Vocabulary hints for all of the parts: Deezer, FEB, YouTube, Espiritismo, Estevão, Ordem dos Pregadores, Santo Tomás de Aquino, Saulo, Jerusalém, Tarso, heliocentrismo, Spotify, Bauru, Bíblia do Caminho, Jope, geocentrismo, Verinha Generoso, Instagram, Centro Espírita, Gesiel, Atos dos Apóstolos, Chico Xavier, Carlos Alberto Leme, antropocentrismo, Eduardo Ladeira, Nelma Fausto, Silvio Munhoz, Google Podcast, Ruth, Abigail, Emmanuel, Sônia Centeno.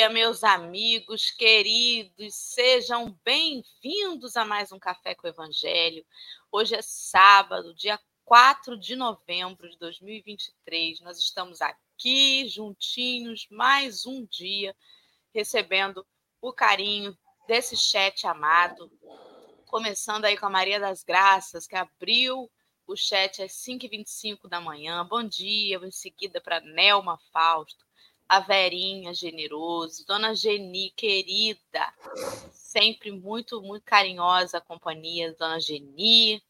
dia, meus amigos queridos, sejam bem-vindos a mais um Café com o Evangelho. Hoje é sábado, dia 4 de novembro de 2023. Nós estamos aqui juntinhos, mais um dia, recebendo o carinho desse chat amado. Começando aí com a Maria das Graças, que abriu o chat às 5h25 da manhã. Bom dia, em seguida para Nelma Fausto. A Verinha Generoso, Dona Geni, querida, sempre muito, muito carinhosa a companhia, Dona Geni,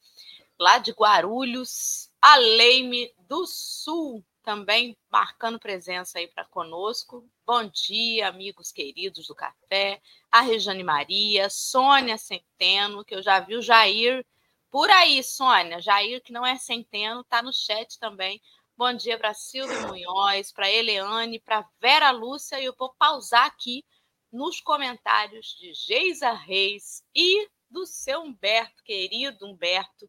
lá de Guarulhos, a Leime do Sul, também marcando presença aí para conosco. Bom dia, amigos queridos do café, a Rejane Maria, Sônia Centeno, que eu já vi o Jair por aí, Sônia. Jair, que não é Centeno, está no chat também. Bom dia para Silvio Munhoz, para Eleane, para Vera Lúcia. E eu vou pausar aqui nos comentários de Geisa Reis e do seu Humberto, querido Humberto,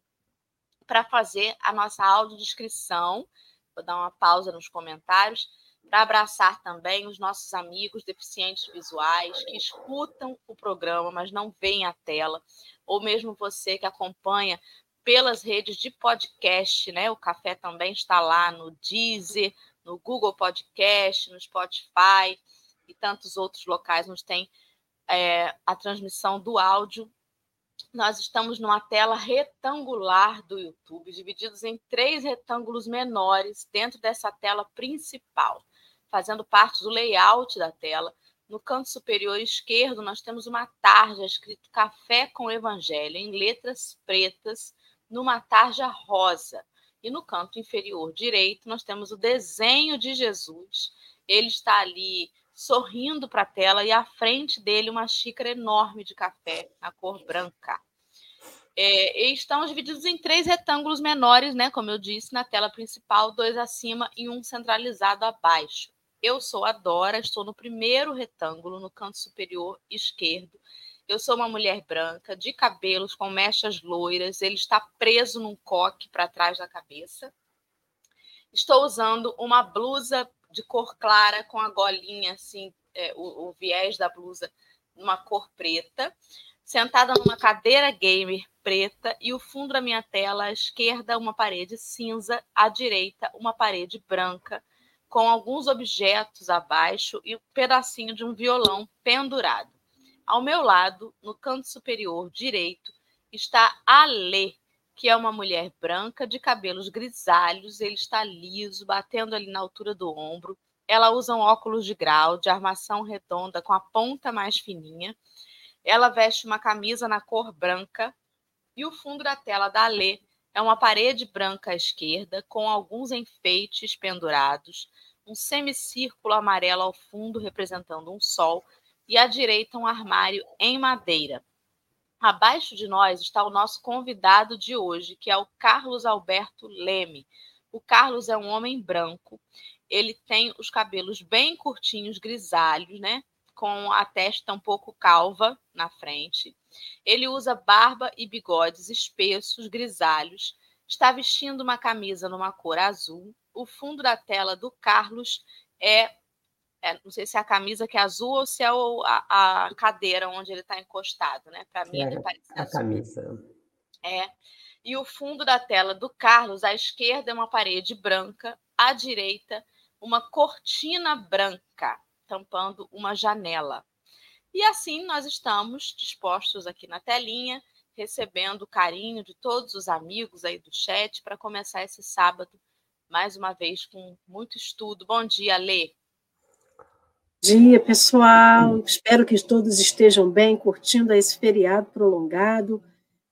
para fazer a nossa audiodescrição. Vou dar uma pausa nos comentários para abraçar também os nossos amigos deficientes visuais que escutam o programa, mas não veem a tela, ou mesmo você que acompanha pelas redes de podcast, né? O Café também está lá no Deezer, no Google Podcast, no Spotify e tantos outros locais onde tem a transmissão do áudio. Nós estamos numa tela retangular do YouTube, divididos em 3 retângulos menores dentro dessa tela principal, fazendo parte do layout da tela. No canto superior esquerdo, nós temos uma tarja escrito Café com o Evangelho, em letras pretas, numa tarja rosa. E no canto inferior direito, nós temos o desenho de Jesus. Ele está ali sorrindo para a tela e à frente dele uma xícara enorme de café, na cor branca. E estamos divididos em 3 retângulos menores, né? Como eu disse, na tela principal, 2 acima e um centralizado abaixo. Eu sou a Dora, estou no primeiro retângulo, no canto superior esquerdo. Eu sou uma mulher branca, de cabelos com mechas loiras. Ele está preso num coque para trás da cabeça. Estou usando uma blusa de cor clara com a golinha, assim, o viés da blusa, numa cor preta. Sentada numa cadeira gamer preta e o fundo da minha tela, à esquerda, uma parede cinza, à direita, uma parede branca, com alguns objetos abaixo e um pedacinho de um violão pendurado. Ao meu lado, no canto superior direito, está a Lê, que é uma mulher branca de cabelos grisalhos. Ele está liso, batendo ali na altura do ombro. Ela usa um óculos de grau, de armação redonda, com a ponta mais fininha. Ela veste uma camisa na cor branca. E o fundo da tela da Lê é uma parede branca à esquerda, com alguns enfeites pendurados, um semicírculo amarelo ao fundo, representando um sol, e à direita um armário em madeira. Abaixo de nós está o nosso convidado de hoje, que é o Carlos Alberto Leme. O Carlos é um homem branco, ele tem os cabelos bem curtinhos, grisalhos, né? Com a testa um pouco calva na frente. Ele usa barba e bigodes espessos, grisalhos. Está vestindo uma camisa numa cor azul. O fundo da tela do Carlos é não sei se é a camisa que é azul ou se é a cadeira onde ele está encostado, né? Para mim, ele parece a azul. Camisa. E o fundo da tela do Carlos, à esquerda, é uma parede branca. À direita, uma cortina branca, tampando uma janela. E assim nós estamos dispostos aqui na telinha, recebendo o carinho de todos os amigos aí do chat para começar esse sábado, mais uma vez, com muito estudo. Bom dia, Lê. Bom dia, pessoal. Espero que todos estejam bem, curtindo esse feriado prolongado,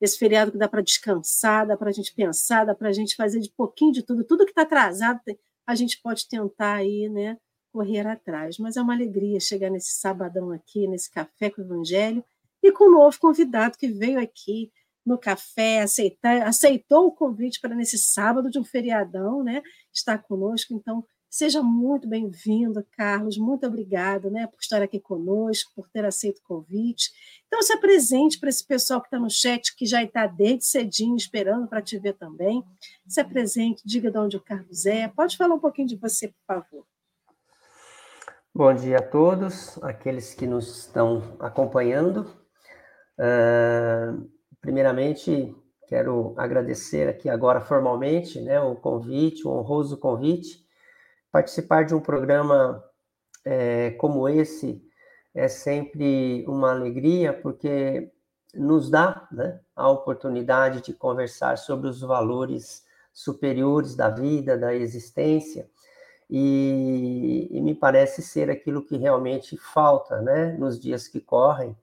esse feriado que dá para descansar, dá para a gente pensar, dá para a gente fazer de pouquinho de tudo. Tudo que está atrasado, a gente pode tentar aí, né? Correr atrás, mas é uma alegria chegar nesse sabadão aqui, nesse Café com o Evangelho, e com um novo convidado que veio aqui no café, aceitou o convite para nesse sábado de um feriadão, né, estar conosco. Então, seja muito bem-vindo, Carlos, muito obrigada, né, por estar aqui conosco, por ter aceito o convite. Então, se apresente para esse pessoal que está no chat, que já está desde cedinho esperando para te ver também. Se apresente, diga de onde o Carlos é, pode falar um pouquinho de você, por favor. Bom dia a todos, aqueles que nos estão acompanhando. Primeiramente, quero agradecer aqui agora formalmente, né, o convite, o honroso convite. Participar de um programa como esse é sempre uma alegria, porque nos dá, né, a oportunidade de conversar sobre os valores superiores da vida, da existência. E me parece ser aquilo que realmente falta, né, nos dias que correm,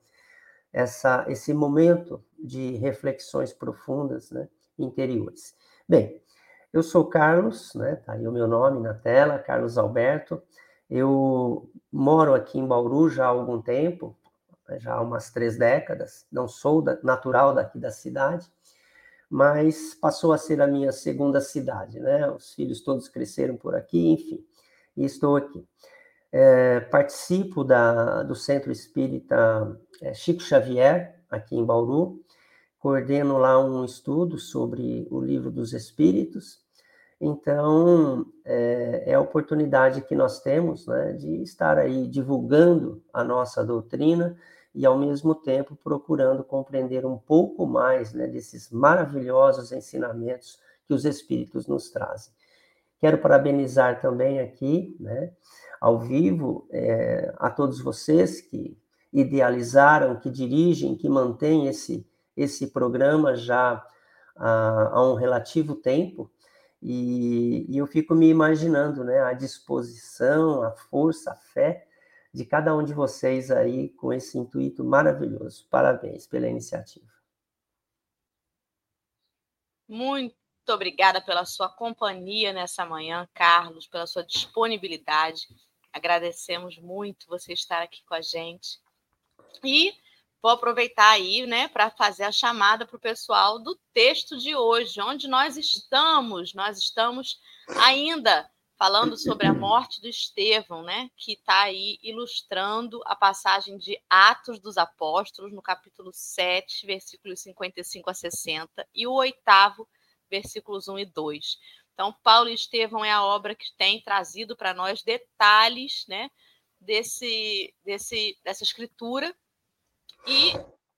esse momento de reflexões profundas, né, interiores. Bem, eu sou Carlos, né, tá aí o meu nome na tela, Carlos Alberto. Eu moro aqui em Bauru já há algum tempo, já há umas 3 décadas, não sou natural daqui da cidade, mas passou a ser a minha segunda cidade, né? Os filhos todos cresceram por aqui, enfim, e estou aqui. Participo do Centro Espírita Chico Xavier, aqui em Bauru, coordeno lá um estudo sobre o Livro dos Espíritos, então é a oportunidade que nós temos, né, de estar aí divulgando a nossa doutrina, e, ao mesmo tempo, procurando compreender um pouco mais, né, desses maravilhosos ensinamentos que os Espíritos nos trazem. Quero parabenizar também aqui, né, ao vivo, a todos vocês que idealizaram, que dirigem, que mantêm esse programa já há um relativo tempo, e eu fico me imaginando, né, a disposição, a força, a fé de cada um de vocês aí com esse intuito maravilhoso. Parabéns pela iniciativa. Muito obrigada pela sua companhia nessa manhã, Carlos, pela sua disponibilidade. Agradecemos muito você estar aqui com a gente. E vou aproveitar aí, né, para fazer a chamada para o pessoal do texto de hoje, onde nós estamos. Nós estamos ainda falando sobre a morte do Estevão, né, que está aí ilustrando a passagem de Atos dos Apóstolos, no capítulo 7, versículos 55 a 60, e o 8º, versículos 1 e 2. Então, Paulo e Estevão é a obra que tem trazido para nós detalhes, né, dessa escritura, e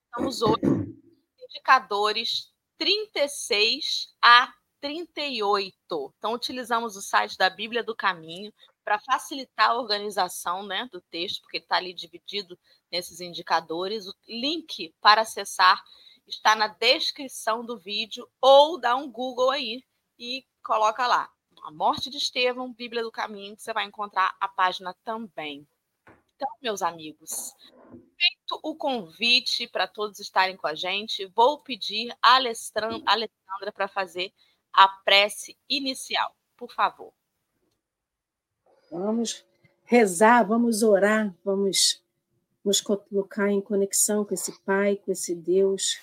estamos hoje com indicadores 36 a 38. Então, utilizamos o site da Bíblia do Caminho para facilitar a organização, né, do texto, porque ele está ali dividido nesses indicadores. O link para acessar está na descrição do vídeo, ou dá um Google aí e coloca lá A Morte de Estevão, Bíblia do Caminho, que você vai encontrar a página também. Então, meus amigos, feito o convite para todos estarem com a gente, vou pedir a Alessandra para fazer a prece inicial, por favor. Vamos rezar, vamos orar, vamos nos colocar em conexão com esse Pai, com esse Deus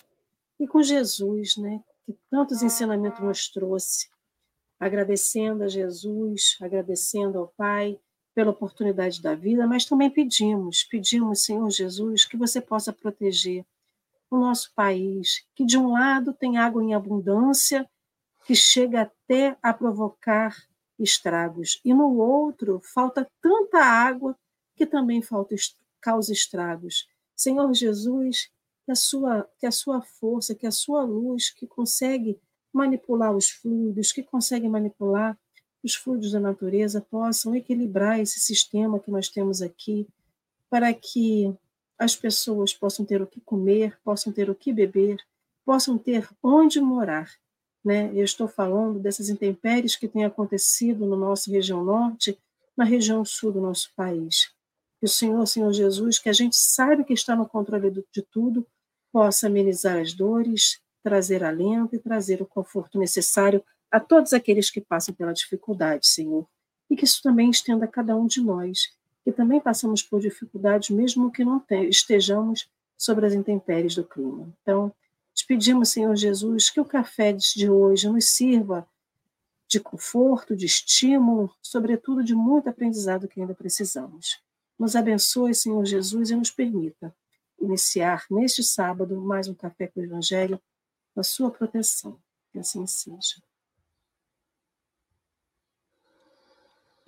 e com Jesus, né, que tantos ensinamentos nos trouxe. Agradecendo a Jesus, agradecendo ao Pai pela oportunidade da vida, mas também pedimos, Senhor Jesus, que você possa proteger o nosso país, que de um lado tem água em abundância, que chega até a provocar estragos. E no outro, falta tanta água que também causa estragos. Senhor Jesus, que a sua força, que a sua luz, que consegue manipular os fluidos, que consegue manipular os fluidos da natureza, possam equilibrar esse sistema que nós temos aqui, para que as pessoas possam ter o que comer, possam ter o que beber, possam ter onde morar. Né? Eu estou falando dessas intempéries que têm acontecido na nossa região norte, na região sul do nosso país. Que o Senhor Jesus, que a gente sabe que está no controle de tudo, possa amenizar as dores, trazer alento e trazer o conforto necessário a todos aqueles que passam pela dificuldade, Senhor. E que isso também estenda a cada um de nós, que também passamos por dificuldades, mesmo que não estejamos sobre as intempéries do clima. Então, pedimos, Senhor Jesus, que o café de hoje nos sirva de conforto, de estímulo, sobretudo de muito aprendizado que ainda precisamos. Nos abençoe, Senhor Jesus, e nos permita iniciar neste sábado mais um Café com o Evangelho na sua proteção. Que assim seja.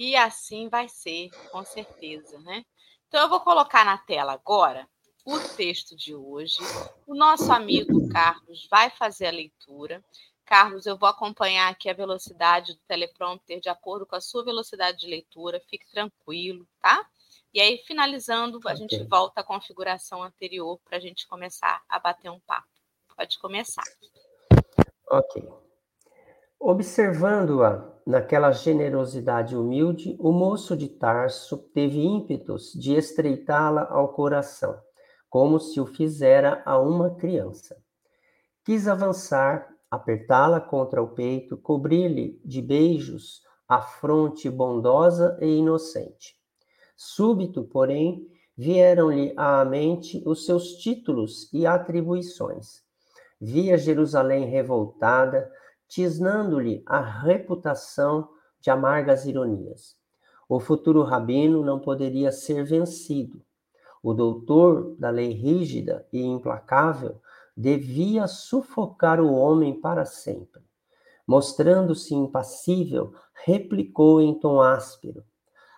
E assim vai ser, com certeza, né? Então, eu vou colocar na tela agora o texto de hoje. O nosso amigo Carlos vai fazer a leitura. Carlos, eu vou acompanhar aqui a velocidade do teleprompter de acordo com a sua velocidade de leitura. Fique tranquilo, tá? E aí, finalizando, a gente volta à configuração anterior para a gente começar a bater um papo. Pode começar. Ok. Observando-a naquela generosidade humilde, o moço de Tarso teve ímpetos de estreitá-la ao coração, como se o fizera a uma criança. Quis avançar, apertá-la contra o peito, cobrir-lhe de beijos a fronte bondosa e inocente. Súbito, porém, vieram-lhe à mente os seus títulos e atribuições. Via Jerusalém revoltada, tisnando-lhe a reputação de amargas ironias. O futuro rabino não poderia ser vencido. O doutor da lei rígida e implacável devia sufocar o homem para sempre. Mostrando-se impassível, replicou em tom áspero: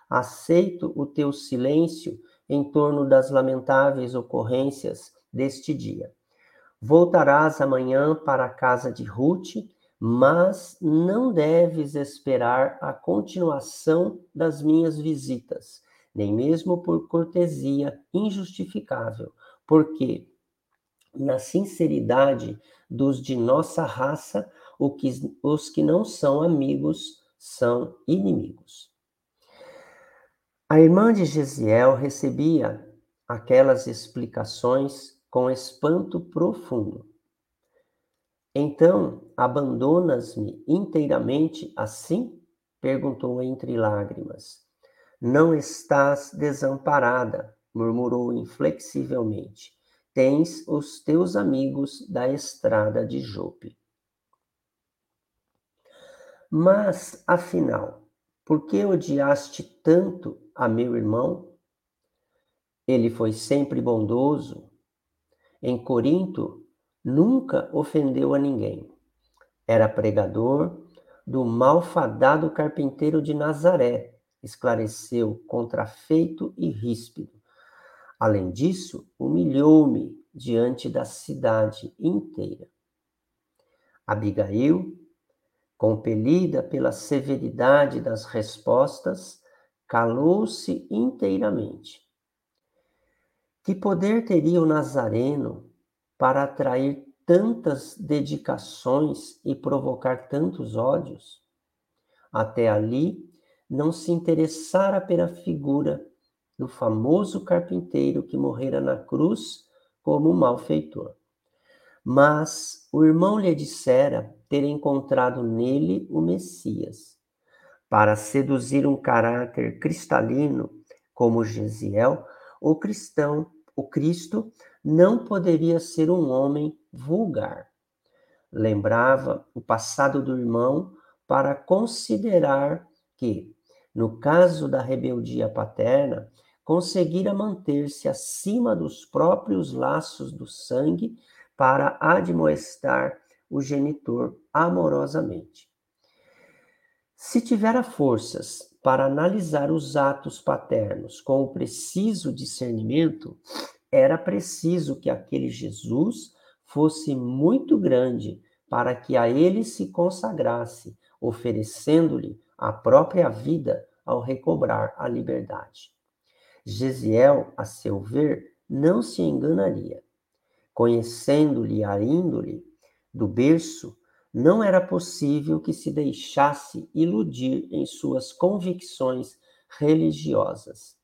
aceito o teu silêncio em torno das lamentáveis ocorrências deste dia. Voltarás amanhã para a casa de Ruth, mas não deves esperar a continuação das minhas visitas, nem mesmo por cortesia injustificável, porque, na sinceridade dos de nossa raça, os que não são amigos são inimigos. A irmã de Gesiel recebia aquelas explicações com espanto profundo. Então, abandonas-me inteiramente assim? Perguntou entre lágrimas. Não estás desamparada, murmurou inflexivelmente. Tens os teus amigos da estrada de Jope. Mas, afinal, por que odiaste tanto a meu irmão? Ele foi sempre bondoso. Em Corinto, nunca ofendeu a ninguém. Era pregador do malfadado carpinteiro de Nazaré, esclareceu, contrafeito e ríspido. Além disso, humilhou-me diante da cidade inteira. Abigail, compelida pela severidade das respostas, calou-se inteiramente. Que poder teria o Nazareno para atrair tantas dedicações e provocar tantos ódios? Até ali, não se interessara pela figura do famoso carpinteiro que morrera na cruz como um malfeitor. Mas o irmão lhe dissera ter encontrado nele o Messias. Para seduzir um caráter cristalino como Gesiel, o Cristo não poderia ser um homem vulgar. Lembrava o passado do irmão para considerar que, no caso da rebeldia paterna, conseguira manter-se acima dos próprios laços do sangue para admoestar o genitor amorosamente. Se tivera forças para analisar os atos paternos com o preciso discernimento, era preciso que aquele Jesus fosse muito grande para que a ele se consagrasse, oferecendo-lhe a própria vida ao recobrar a liberdade. Gesiel, a seu ver, não se enganaria. Conhecendo-lhe a índole do berço, não era possível que se deixasse iludir em suas convicções religiosas.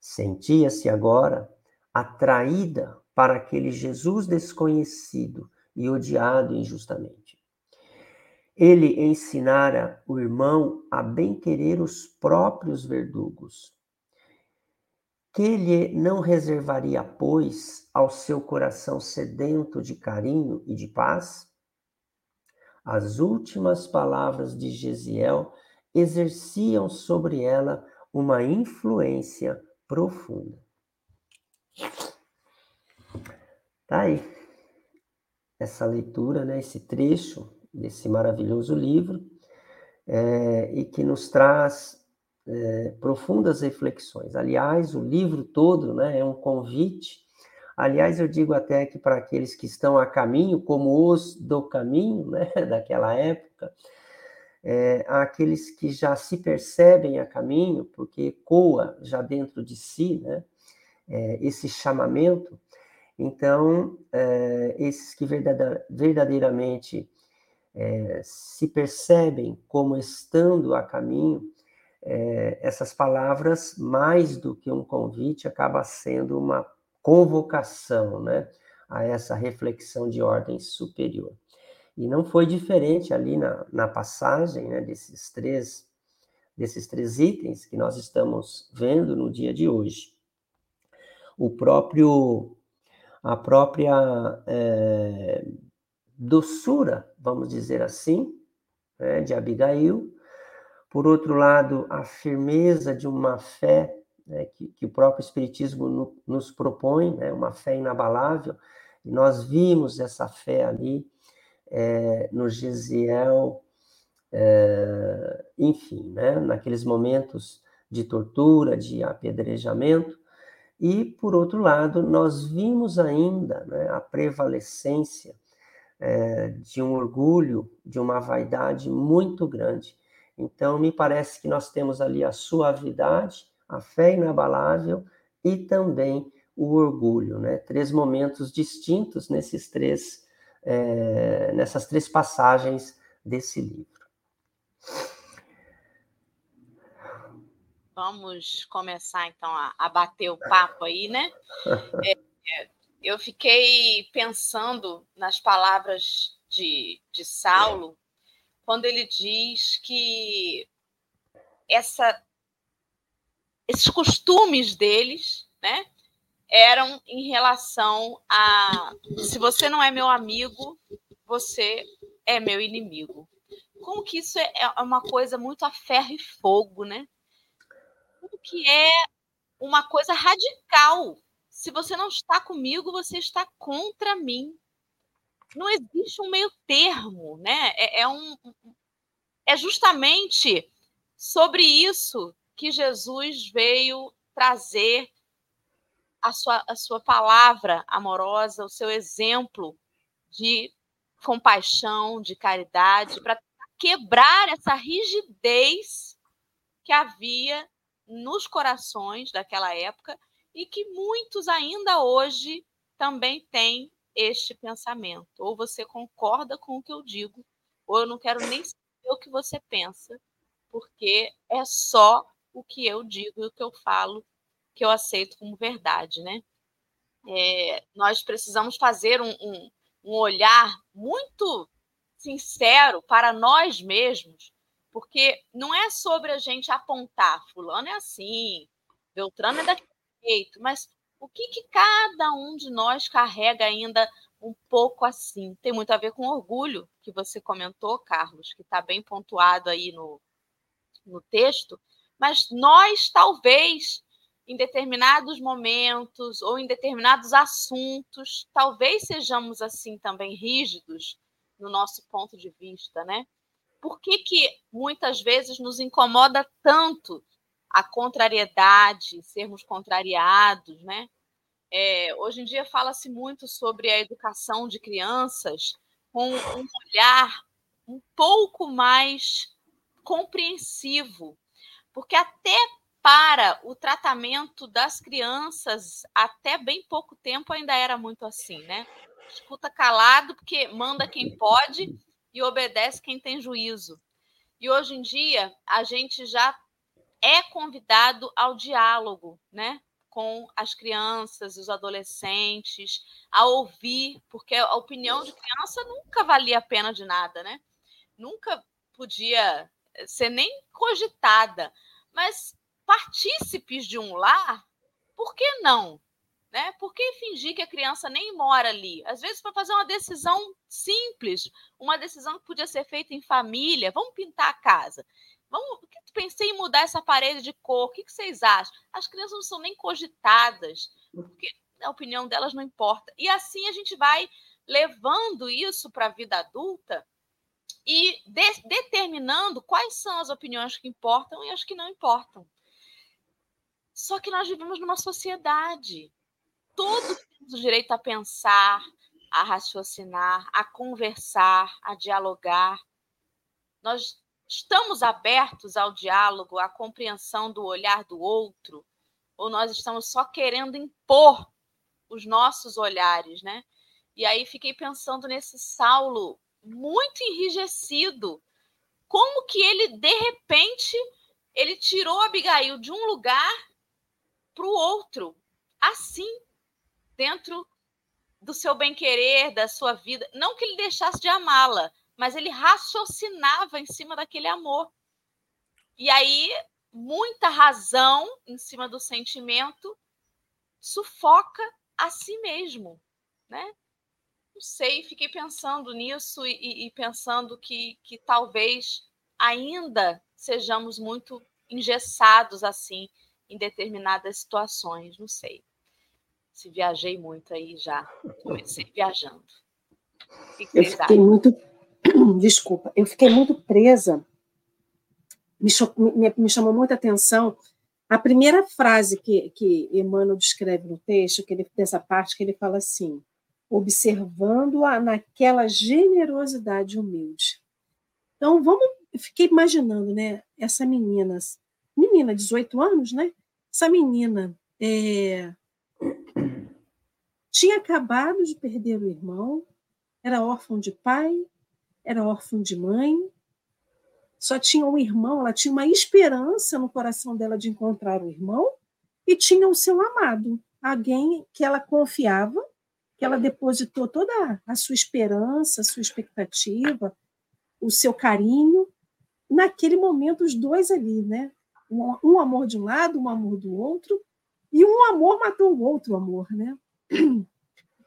Sentia-se agora atraída para aquele Jesus desconhecido e odiado injustamente. Ele ensinara o irmão a bem-querer os próprios verdugos. Que lhe não reservaria, pois, ao seu coração sedento de carinho e de paz? As últimas palavras de Gesiel exerciam sobre ela uma influência profunda. Tá aí. Essa leitura, né, esse trecho desse maravilhoso livro, e que nos traz profundas reflexões. Aliás, o livro todo, né, é um convite. Aliás, eu digo até que para aqueles que estão a caminho, como os do caminho, né, daquela época, aqueles que já se percebem a caminho, porque ecoa já dentro de si, né, esse chamamento. Então, esses que verdadeiramente se percebem como estando a caminho, essas palavras, mais do que um convite, acaba sendo uma convocação, né, a essa reflexão de ordem superior. E não foi diferente ali na passagem, né, desses três itens que nós estamos vendo no dia de hoje. A própria doçura, vamos dizer assim, né, de Abigail. Por outro lado, a firmeza de uma fé, né, que o próprio Espiritismo nos propõe, né, uma fé inabalável. E nós vimos essa fé ali no Gesiel, enfim, né, naqueles momentos de tortura, de apedrejamento. E, por outro lado, nós vimos ainda, né, a prevalecência de um orgulho, de uma vaidade muito grande. Então, me parece que nós temos ali a suavidade, a fé inabalável e também o orgulho, né? Três momentos distintos nessas três passagens desse livro. Vamos começar, então, a bater o papo aí, né? Eu fiquei pensando nas palavras de Saulo, quando ele diz que esses costumes deles, né, eram em relação a: se você não é meu amigo, você é meu inimigo. Como que isso é uma coisa muito a ferro e fogo, né? Como que é uma coisa radical. Se você não está comigo, você está contra mim. Não existe um meio termo, né? É justamente sobre isso que Jesus veio trazer a sua palavra amorosa, o seu exemplo de compaixão, de caridade, para quebrar essa rigidez que havia nos corações daquela época e que muitos ainda hoje também têm este pensamento. Ou você concorda com o que eu digo, ou eu não quero nem saber o que você pensa, porque é só o que eu digo e o que eu falo que eu aceito como verdade, né? Nós precisamos fazer um olhar muito sincero para nós mesmos, porque não é sobre a gente apontar, fulano é assim, beltrano é daquele jeito, mas o que cada um de nós carrega ainda um pouco assim? Tem muito a ver com orgulho, que você comentou, Carlos, que está bem pontuado aí no texto, mas nós, talvez, em determinados momentos ou em determinados assuntos, talvez sejamos assim também rígidos no nosso ponto de vista, né? Por que muitas vezes nos incomoda tanto a contrariedade, sermos contrariados, né? Hoje em dia fala-se muito sobre a educação de crianças com um olhar um pouco mais compreensivo, porque até para o tratamento das crianças, até bem pouco tempo ainda era muito assim, né? Escuta calado, porque manda quem pode e obedece quem tem juízo. E hoje em dia a gente já é convidado ao diálogo, né, com as crianças, os adolescentes, a ouvir, porque a opinião de criança nunca valia a pena de nada, né? Nunca podia ser nem cogitada, mas partícipes de um lar, por que não? Né? Por que fingir que a criança nem mora ali? Às vezes, para fazer uma decisão simples, uma decisão que podia ser feita em família, vamos pintar a casa. Pensei em mudar essa parede de cor, o que vocês acham? As crianças não são nem cogitadas, porque a opinião delas não importa. E assim a gente vai levando isso para a vida adulta e determinando quais são as opiniões que importam e as que não importam. Só que nós vivemos numa sociedade. Todos temos o direito a pensar, a raciocinar, a conversar, a dialogar. Nós estamos abertos ao diálogo, à compreensão do olhar do outro, ou nós estamos só querendo impor os nossos olhares, né? E aí fiquei pensando nesse Saulo muito enrijecido. Como que ele, de repente, ele tirou Abigail de um lugar para o outro, assim, dentro do seu bem-querer, da sua vida. Não que ele deixasse de amá-la, mas ele raciocinava em cima daquele amor. E aí, muita razão em cima do sentimento sufoca a si mesmo, né? Não sei, fiquei pensando nisso e pensando que talvez ainda sejamos muito engessados assim em determinadas situações, não sei. Se viajei muito aí já, comecei viajando. Eu fiquei muito presa, me chamou muita atenção a primeira frase que Emmanuel descreve no texto, que ele, dessa parte que ele fala assim, observando-a naquela generosidade humilde. Então, eu fiquei imaginando, né, essa menina, 18 anos, né? Essa menina tinha acabado de perder o irmão, era órfã de pai, era órfã de mãe, só tinha um irmão, ela tinha uma esperança no coração dela de encontrar o irmão e tinha o seu amado, alguém que ela confiava, que ela depositou toda a sua esperança, a sua expectativa, o seu carinho. Naquele momento, os dois ali, né? Um amor de um lado, um amor do outro, e um amor matou o outro amor, né?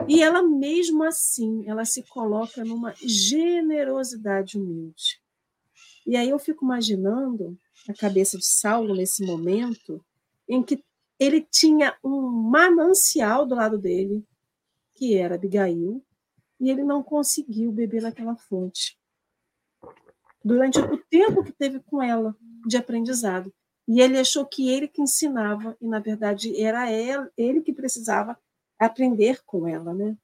E ela, mesmo assim, ela se coloca numa generosidade humilde. E aí eu fico imaginando a cabeça de Saulo nesse momento em que ele tinha um manancial do lado dele, que era Abigail, e ele não conseguiu beber naquela fonte durante o tempo que teve com ela de aprendizado. E ele achou que ele que ensinava, e, na verdade, era ele que precisava aprender com ela, né?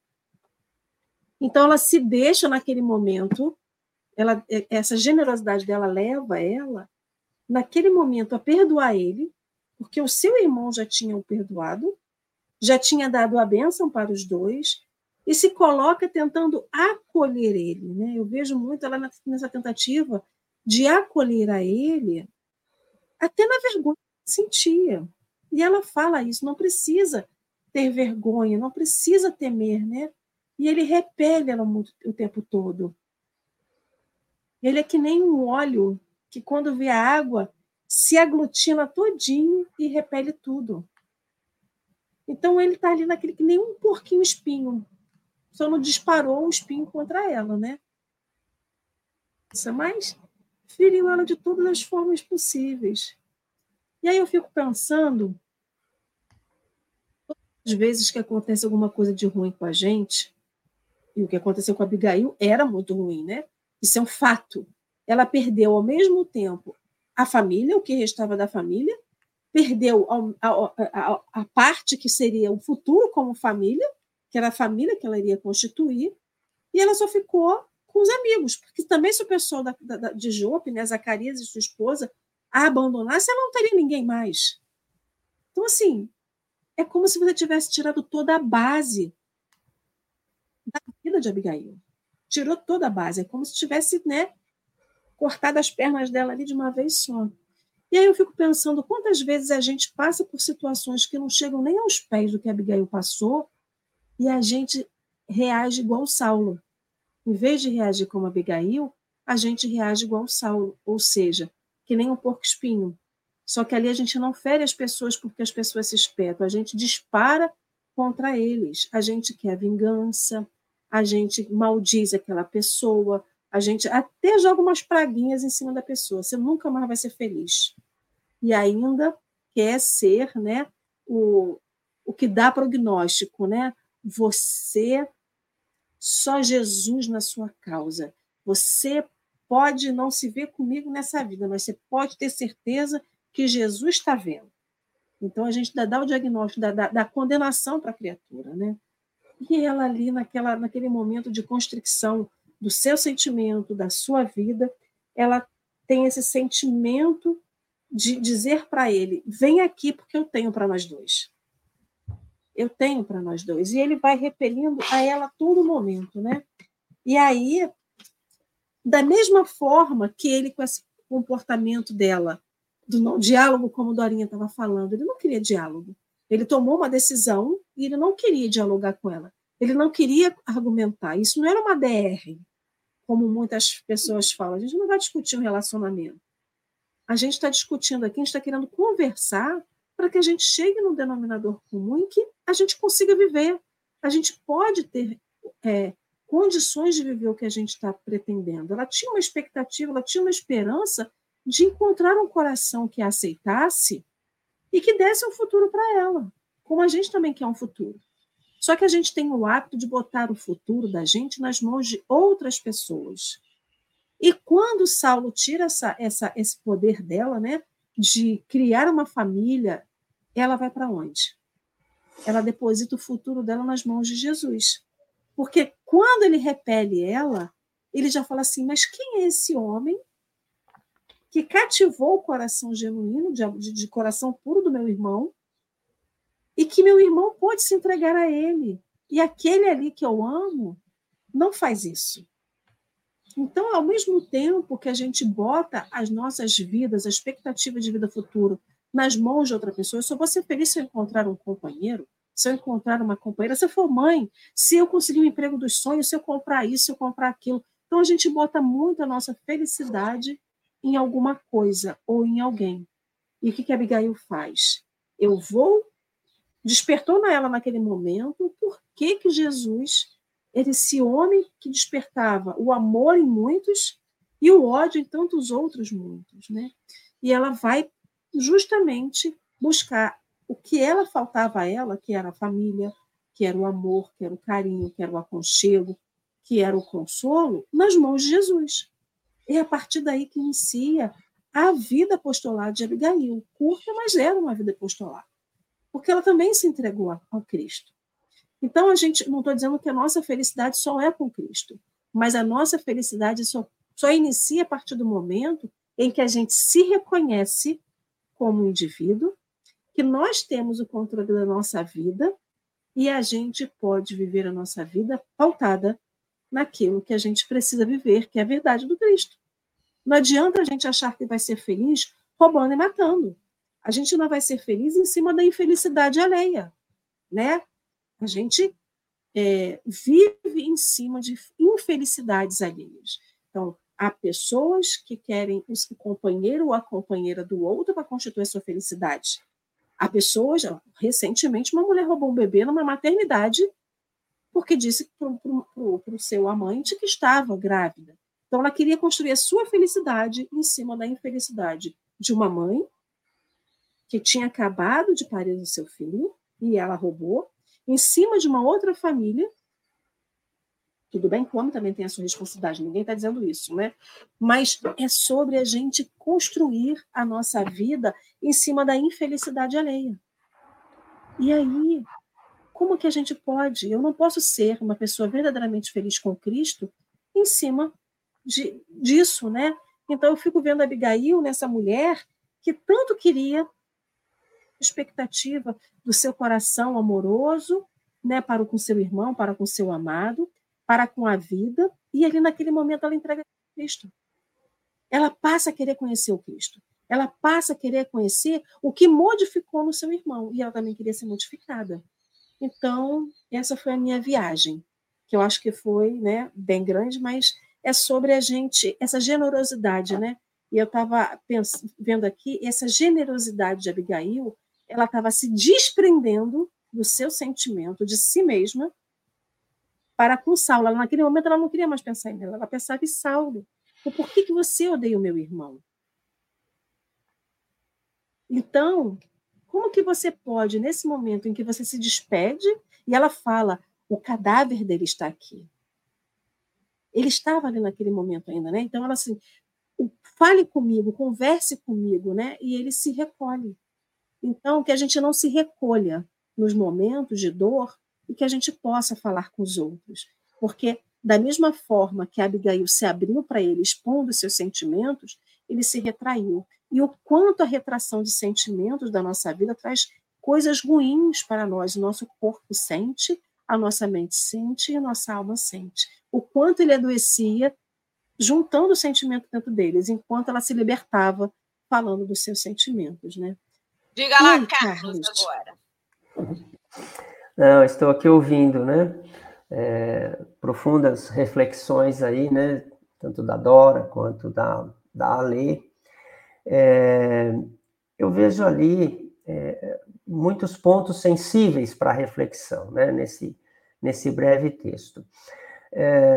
Então, ela se deixa naquele momento, essa generosidade dela leva ela, naquele momento, a perdoar ele, porque o seu irmão já tinha o perdoado, já tinha dado a bênção para os dois, e se coloca tentando acolher ele, né? Eu vejo muito ela nessa tentativa de acolher a ele, até na vergonha que sentia. E ela fala isso, não precisa ter vergonha, não precisa temer, né? E ele repele ela muito, o tempo todo. Ele é que nem um óleo que, quando vê a água, se aglutina todinho e repele tudo. Então, ele está ali naquele que nem um porquinho espinho. Só não disparou um espinho contra ela, né? Mas feriu ela de todas as formas possíveis. E aí eu fico pensando, todas as vezes que acontece alguma coisa de ruim com a gente, e o que aconteceu com a Abigail era muito ruim, né? Isso é um fato. Ela perdeu ao mesmo tempo a família, o que restava da família, perdeu a parte que seria o futuro como família, que era a família que ela iria constituir, e ela só ficou com os amigos, porque também se o pessoal de Jope, né, Zacarias e sua esposa, a abandonasse, ela não teria ninguém mais. Então, assim, é como se você tivesse tirado toda a base da vida de Abigail. Tirou toda a base, é como se tivesse, né, cortado as pernas dela ali de uma vez só. E aí eu fico pensando quantas vezes a gente passa por situações que não chegam nem aos pés do que Abigail passou, e a gente reage igual Saulo. Em vez de reagir como Abigail, a gente reage igual Saulo, ou seja, que nem um porco-espinho. Só que ali a gente não fere as pessoas porque as pessoas se espetam, a gente dispara contra eles, a gente quer vingança, a gente maldiz aquela pessoa, a gente até joga umas praguinhas em cima da pessoa, você nunca mais vai ser feliz. E ainda quer ser, né, o que dá prognóstico, né? Você, só Jesus na sua causa. Você pode não se ver comigo nessa vida, mas você pode ter certeza que Jesus está vendo. Então, a gente ainda dá o diagnóstico da condenação para a criatura, né? E ela ali, naquele momento de constricção do seu sentimento, da sua vida, ela tem esse sentimento de dizer para ele, vem aqui porque eu tenho para nós dois. Eu tenho para nós dois. E ele vai repelindo a ela a todo momento, né? E aí, da mesma forma que ele, com esse comportamento dela, do não diálogo, como Dorinha estava falando, ele não queria diálogo. Ele tomou uma decisão e ele não queria dialogar com ela. Ele não queria argumentar. Isso não era uma DR, como muitas pessoas falam. A gente não vai discutir um relacionamento. A gente está discutindo aqui, a gente está querendo conversar para que a gente chegue num denominador comum em que a gente consiga viver. A gente pode ter condições de viver o que a gente está pretendendo. Ela tinha uma expectativa, ela tinha uma esperança de encontrar um coração que a aceitasse e que desse um futuro para ela, como a gente também quer um futuro. Só que a gente tem o hábito de botar o futuro da gente nas mãos de outras pessoas. E quando Saulo tira esse poder dela, né, de criar uma família, ela vai para onde? Ela deposita o futuro dela nas mãos de Jesus. Porque quando ele repele ela, ele já fala assim, mas quem é esse homem que cativou o coração genuíno, de coração puro do meu irmão, e que meu irmão pôde se entregar a ele. E aquele ali que eu amo não faz isso. Então, ao mesmo tempo que a gente bota as nossas vidas, a expectativa de vida futura, nas mãos de outra pessoa, eu só vou ser feliz se eu encontrar um companheiro, se eu encontrar uma companheira, se eu for mãe, se eu conseguir um emprego dos sonhos, se eu comprar isso, se eu comprar aquilo. Então, a gente bota muito a nossa felicidade em alguma coisa ou em alguém. E o que a Abigail faz? Eu vou... Despertou nela naquele momento por que Jesus era esse homem que despertava o amor em muitos e o ódio em tantos outros muitos, né? E ela vai justamente buscar o que ela faltava a ela, que era a família, que era o amor, que era o carinho, que era o aconchego, que era o consolo, nas mãos de Jesus. É a partir daí que inicia a vida apostolar de Abigail, curta, mas era uma vida apostolar, porque ela também se entregou ao Cristo. Então, a gente, não estou dizendo que a nossa felicidade só é com Cristo, mas a nossa felicidade só inicia a partir do momento em que a gente se reconhece como indivíduo, que nós temos o controle da nossa vida e a gente pode viver a nossa vida pautada naquilo que a gente precisa viver, que é a verdade do Cristo. Não adianta a gente achar que vai ser feliz roubando e matando. A gente não vai ser feliz em cima da infelicidade alheia, né? A gente vive em cima de infelicidades alheias. Então, há pessoas que querem o companheiro ou a companheira do outro para constituir a sua felicidade. Há pessoas, recentemente, uma mulher roubou um bebê numa maternidade porque disse para o seu amante que estava grávida. Então, ela queria construir a sua felicidade em cima da infelicidade de uma mãe que tinha acabado de parir o seu filho e ela roubou, em cima de uma outra família. Tudo bem que o homem também tem a sua responsabilidade, ninguém está dizendo isso, né? Mas é sobre a gente construir a nossa vida em cima da infelicidade alheia. E aí, como que a gente pode? Eu não posso ser uma pessoa verdadeiramente feliz com Cristo em cima disso, né? Então, eu fico vendo a Abigail nessa mulher que tanto queria expectativa do seu coração amoroso, né, para com seu irmão, para com seu amado, para com a vida, e ali naquele momento ela entrega Cristo. Ela passa a querer conhecer o Cristo. Ela passa a querer conhecer o que modificou no seu irmão, e ela também queria ser modificada. Então, essa foi a minha viagem, que eu acho que foi, né, bem grande, mas é sobre a gente, essa generosidade, né? E eu estava vendo aqui, essa generosidade de Abigail, ela estava se desprendendo do seu sentimento, de si mesma, para com Saulo. Naquele momento, ela não queria mais pensar em ela, ela pensava em Saulo. Por que você odeia o meu irmão? Então, como que você pode, nesse momento em que você se despede, e ela fala, o cadáver dele está aqui. Ele estava ali naquele momento ainda, né? Então, ela assim, fale comigo, converse comigo, né? E ele se recolhe. Então, que a gente não se recolha nos momentos de dor e que a gente possa falar com os outros. Porque, da mesma forma que Abigail se abriu para ele, expondo seus sentimentos, ele se retraiu. E o quanto a retração de sentimentos da nossa vida traz coisas ruins para nós. O nosso corpo sente, a nossa mente sente e a nossa alma sente. O quanto ele adoecia, juntando o sentimento dentro deles, enquanto ela se libertava falando dos seus sentimentos, né? Diga lá, aí, Carlos, agora. Não, estou aqui ouvindo, né? Profundas reflexões aí, né? Tanto da Dora quanto da Alê. Eu vejo ali muitos pontos sensíveis para reflexão, né? Nesse breve texto.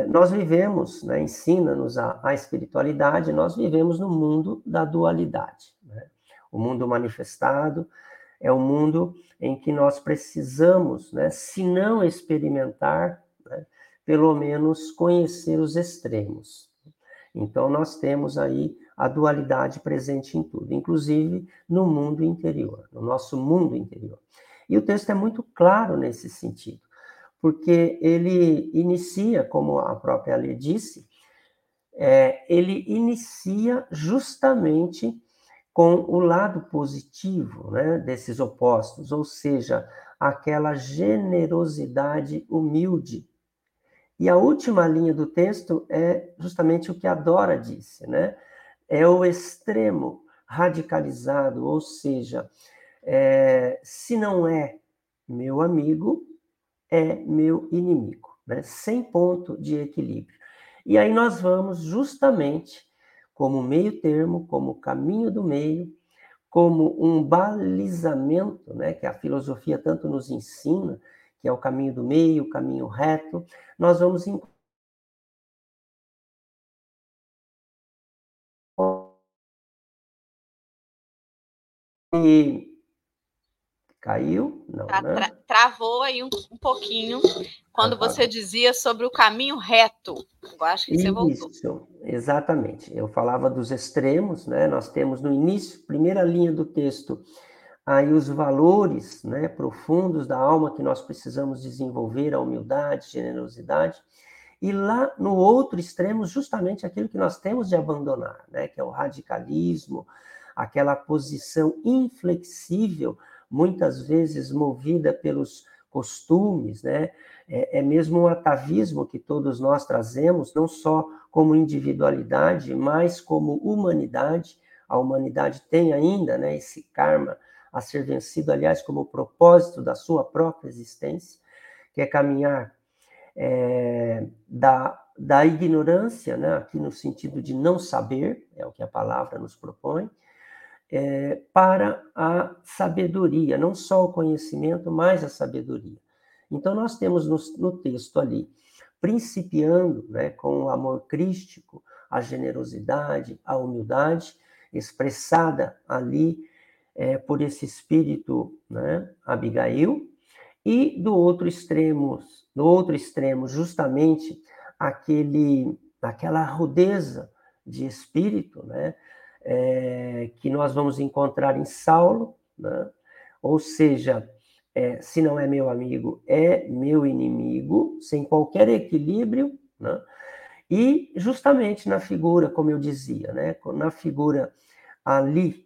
Nós vivemos, né, ensina-nos a espiritualidade, nós vivemos no mundo da dualidade, né? O mundo manifestado é um mundo em que nós precisamos, né, se não experimentar, né, pelo menos conhecer os extremos. Então, nós temos aí a dualidade presente em tudo, inclusive no mundo interior, no nosso mundo interior. E o texto é muito claro nesse sentido, porque ele inicia, como a própria Alê disse, ele inicia justamente com o lado positivo, né, desses opostos, ou seja, aquela generosidade humilde. E a última linha do texto é justamente o que a Dora disse, né? É o extremo radicalizado, ou seja, se não é meu amigo, é meu inimigo, né? Sem ponto de equilíbrio. E aí nós vamos justamente como meio termo, como caminho do meio, como um balizamento, né, que a filosofia tanto nos ensina, que é o caminho do meio, o caminho reto, nós vamos encontrar. Caiu? Não, né? Travou aí um pouquinho quando você dizia sobre o caminho reto. Eu acho que você voltou. Isso, exatamente. Eu falava dos extremos, né? Nós temos no início, primeira linha do texto, aí os valores, né, profundos da alma que nós precisamos desenvolver, a humildade, generosidade. E lá no outro extremo, justamente aquilo que nós temos de abandonar, né? Que é o radicalismo, aquela posição inflexível, muitas vezes movida pelos costumes, né? É mesmo um atavismo que todos nós trazemos, não só como individualidade, mas como humanidade. A humanidade tem ainda, né, esse karma a ser vencido, aliás, como propósito da sua própria existência, que é caminhar da ignorância, né, aqui no sentido de não saber, é o que a palavra nos propõe, para a sabedoria, não só o conhecimento, mas a sabedoria. Então, nós temos no texto ali, principiando, né, com o amor crístico, a generosidade, a humildade, expressada ali por esse espírito, né, Abigail, e do outro extremo, justamente, aquela rudeza de espírito, né, que nós vamos encontrar em Saulo, né? Ou seja, se não é meu amigo, é meu inimigo, sem qualquer equilíbrio, né? E justamente na figura, como eu dizia, né? Na figura ali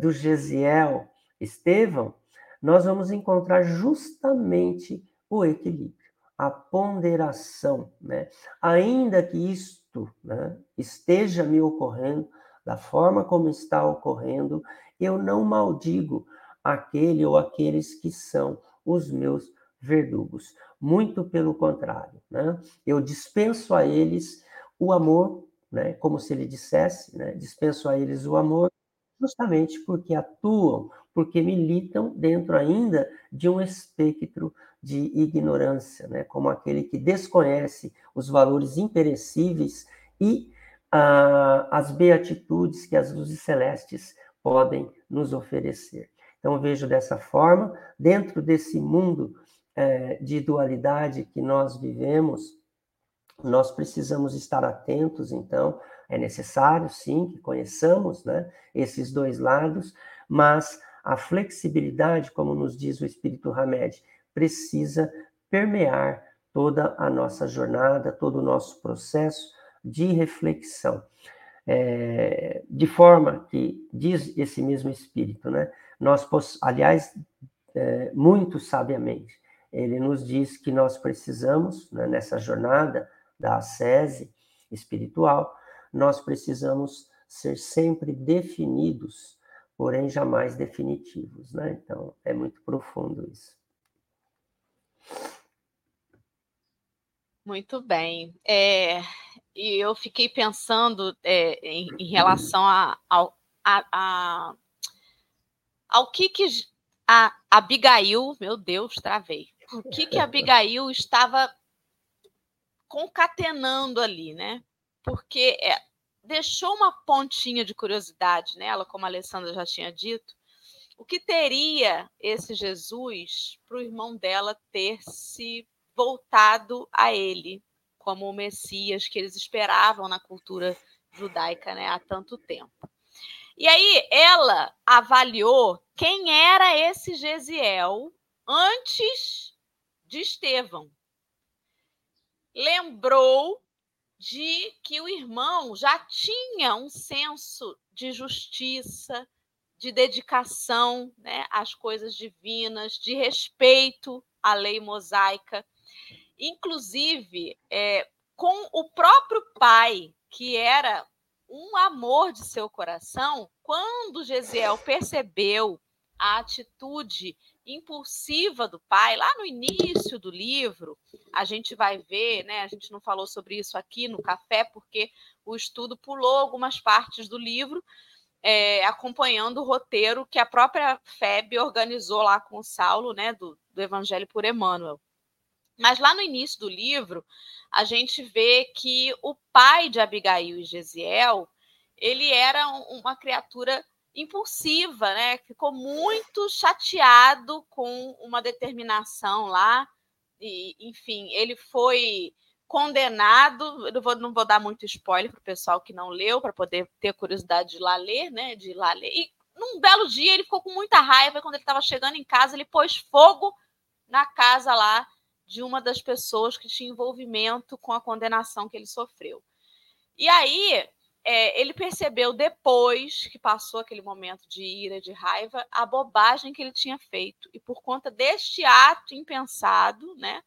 do Gesiel, Estevão, nós vamos encontrar justamente o equilíbrio, a ponderação, né? Ainda que isto, né, esteja me ocorrendo, da forma como está ocorrendo, eu não maldigo aquele ou aqueles que são os meus verdugos. Muito pelo contrário, né? Eu dispenso a eles o amor, né? Como se ele dissesse, né? Dispenso a eles o amor justamente porque atuam, porque militam dentro ainda de um espectro de ignorância, né? Como aquele que desconhece os valores imperecíveis e as beatitudes que as luzes celestes podem nos oferecer. Então, vejo dessa forma, dentro desse mundo de dualidade que nós vivemos, nós precisamos estar atentos, então, é necessário, sim, que conheçamos, né, esses dois lados, mas a flexibilidade, como nos diz o Espírito Hamed, precisa permear toda a nossa jornada, todo o nosso processo de reflexão. De forma que, diz esse mesmo Espírito, né, nós, aliás, muito sabiamente, ele nos diz que nós precisamos, né, nessa jornada da ascese espiritual, nós precisamos ser sempre definidos, porém jamais definitivos, né? Então, é muito profundo isso. Muito bem. E eu fiquei pensando em relação ao que a Abigail, meu Deus, travei. O que a Abigail estava concatenando ali, né? Porque deixou uma pontinha de curiosidade nela, como a Alessandra já tinha dito, o que teria esse Jesus para o irmão dela ter se voltado a ele, como o Messias que eles esperavam na cultura judaica, né, há tanto tempo. E aí ela avaliou quem era esse Gesiel antes de Estevão. Lembrou de que o irmão já tinha um senso de justiça, de dedicação, né, às coisas divinas, de respeito à lei mosaica, inclusive com o próprio pai, que era um amor de seu coração. Quando Gesiel percebeu a atitude impulsiva do pai, lá no início do livro, a gente vai ver, né? A gente não falou sobre isso aqui no café, porque o estudo pulou algumas partes do livro, acompanhando o roteiro que a própria FEB organizou lá com o Saulo, né? Do Evangelho por Emmanuel. Mas lá no início do livro, a gente vê que o pai de Abigail e Gesiel, ele era uma criatura impulsiva, né? Ficou muito chateado com uma determinação lá, e, enfim, ele foi condenado. Eu não vou dar muito spoiler para o pessoal que não leu, para poder ter curiosidade de ir lá ler, né? De ir lá ler. E num belo dia ele ficou com muita raiva. Quando ele estava chegando em casa, ele pôs fogo na casa lá de uma das pessoas que tinha envolvimento com a condenação que ele sofreu. E aí ele percebeu, depois que passou aquele momento de ira, de raiva, a bobagem que ele tinha feito. E por conta deste ato impensado, né,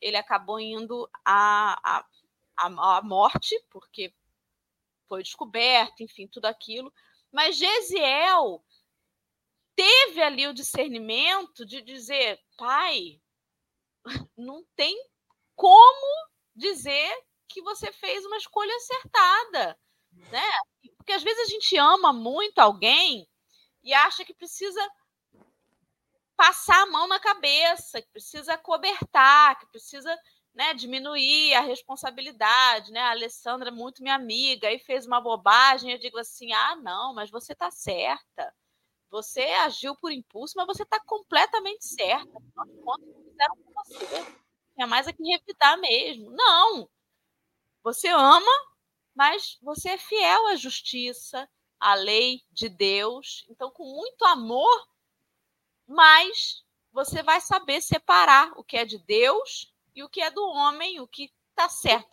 ele acabou indo à morte, porque foi descoberto, enfim, tudo aquilo. Mas Gesiel teve ali o discernimento de dizer: pai, não tem como dizer que você fez uma escolha acertada, né? Porque às vezes a gente ama muito alguém e acha que precisa passar a mão na cabeça, que precisa cobertar, que precisa, né, diminuir a responsabilidade, né? A Alessandra, muito minha amiga, aí fez uma bobagem, eu digo assim: ah, não, mas você está certa, você agiu por impulso, mas você está completamente certa, afinal de contas, fizeram com você, tinha mais a que revidar mesmo. Não! Você ama, mas você é fiel à justiça, à lei de Deus. Então, com muito amor, mas você vai saber separar o que é de Deus e o que é do homem, o que está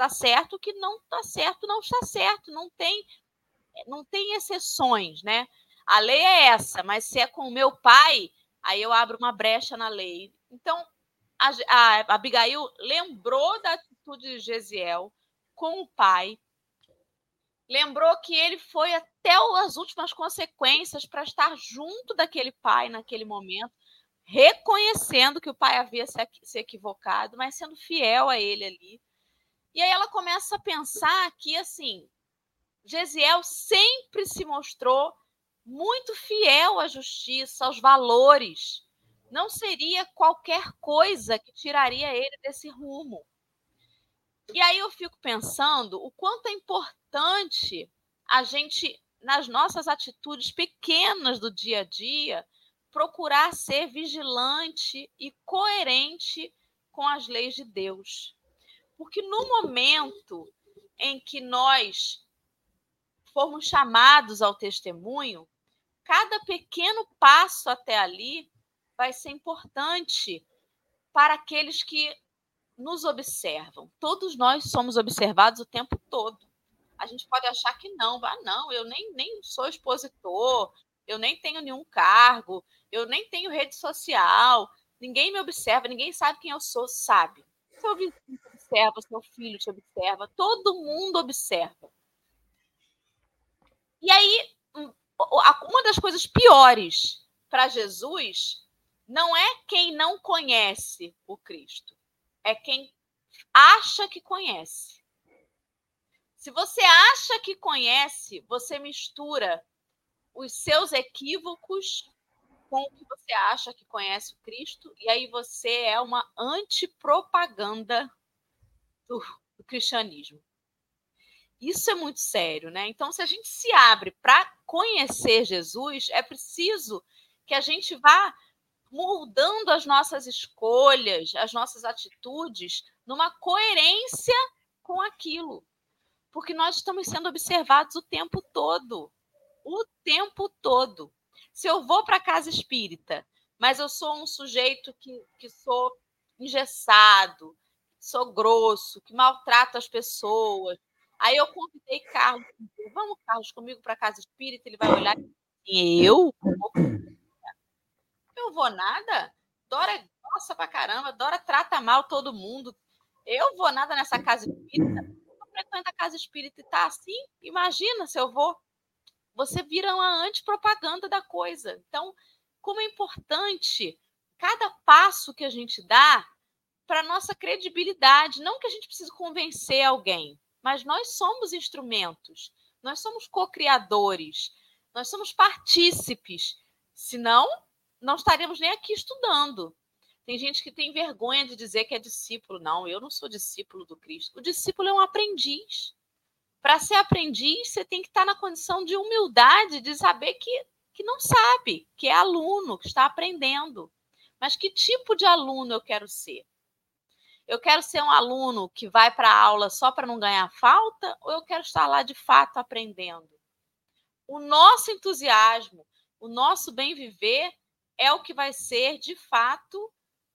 certo, o que não está certo, não está certo. Não tem exceções, né? A lei é essa, mas se é com o meu pai, aí eu abro uma brecha na lei. Então, a Abigail lembrou da atitude de Gesiel com o pai, lembrou que ele foi até as últimas consequências para estar junto daquele pai naquele momento, reconhecendo que o pai havia se equivocado, mas sendo fiel a ele ali. E aí ela começa a pensar que, assim, Gesiel sempre se mostrou muito fiel à justiça, aos valores. Não seria qualquer coisa que tiraria ele desse rumo. E aí eu fico pensando o quanto é importante a gente, nas nossas atitudes pequenas do dia a dia, procurar ser vigilante e coerente com as leis de Deus. Porque no momento em que nós formos chamados ao testemunho, cada pequeno passo até ali vai ser importante para aqueles que nos observam. Todos nós somos observados o tempo todo. A gente pode achar que não, eu nem sou expositor, eu nem tenho nenhum cargo, eu nem tenho rede social, ninguém me observa, ninguém sabe quem eu sou, sabe. Seu vizinho te observa, seu filho te observa, todo mundo observa. E aí, uma das coisas piores para Jesus não é quem não conhece o Cristo, é quem acha que conhece. Se você acha que conhece, você mistura os seus equívocos com o que você acha que conhece o Cristo, e aí você é uma antipropaganda do cristianismo. Isso é muito sério, né? Então, se a gente se abre para conhecer Jesus, é preciso que a gente vá moldando as nossas escolhas, as nossas atitudes, numa coerência com aquilo. Porque nós estamos sendo observados o tempo todo. O tempo todo. Se eu vou para a casa espírita, mas eu sou um sujeito que sou engessado, sou grosso, que maltrato as pessoas, aí eu convidei Carlos, vamos, Carlos, comigo para a casa espírita, ele vai olhar e dizer, eu vou nada? Dora é grossa pra caramba, Dora trata mal todo mundo, eu vou nada nessa casa espírita? Eu frequento a casa espírita e tá assim? Imagina se eu vou. Você vira uma antipropaganda da coisa. Então, como é importante cada passo que a gente dá para a nossa credibilidade, não que a gente precise convencer alguém, mas nós somos instrumentos, nós somos co-criadores, nós somos partícipes, senão não estaríamos nem aqui estudando. Tem gente que tem vergonha de dizer que é discípulo. Não, eu não sou discípulo do Cristo. O discípulo é um aprendiz. Para ser aprendiz, você tem que estar na condição de humildade, de saber que não sabe, que é aluno, que está aprendendo. Mas que tipo de aluno eu quero ser? Eu quero ser um aluno que vai para a aula só para não ganhar falta ou eu quero estar lá de fato aprendendo? O nosso entusiasmo, o nosso bem viver é o que vai ser, de fato,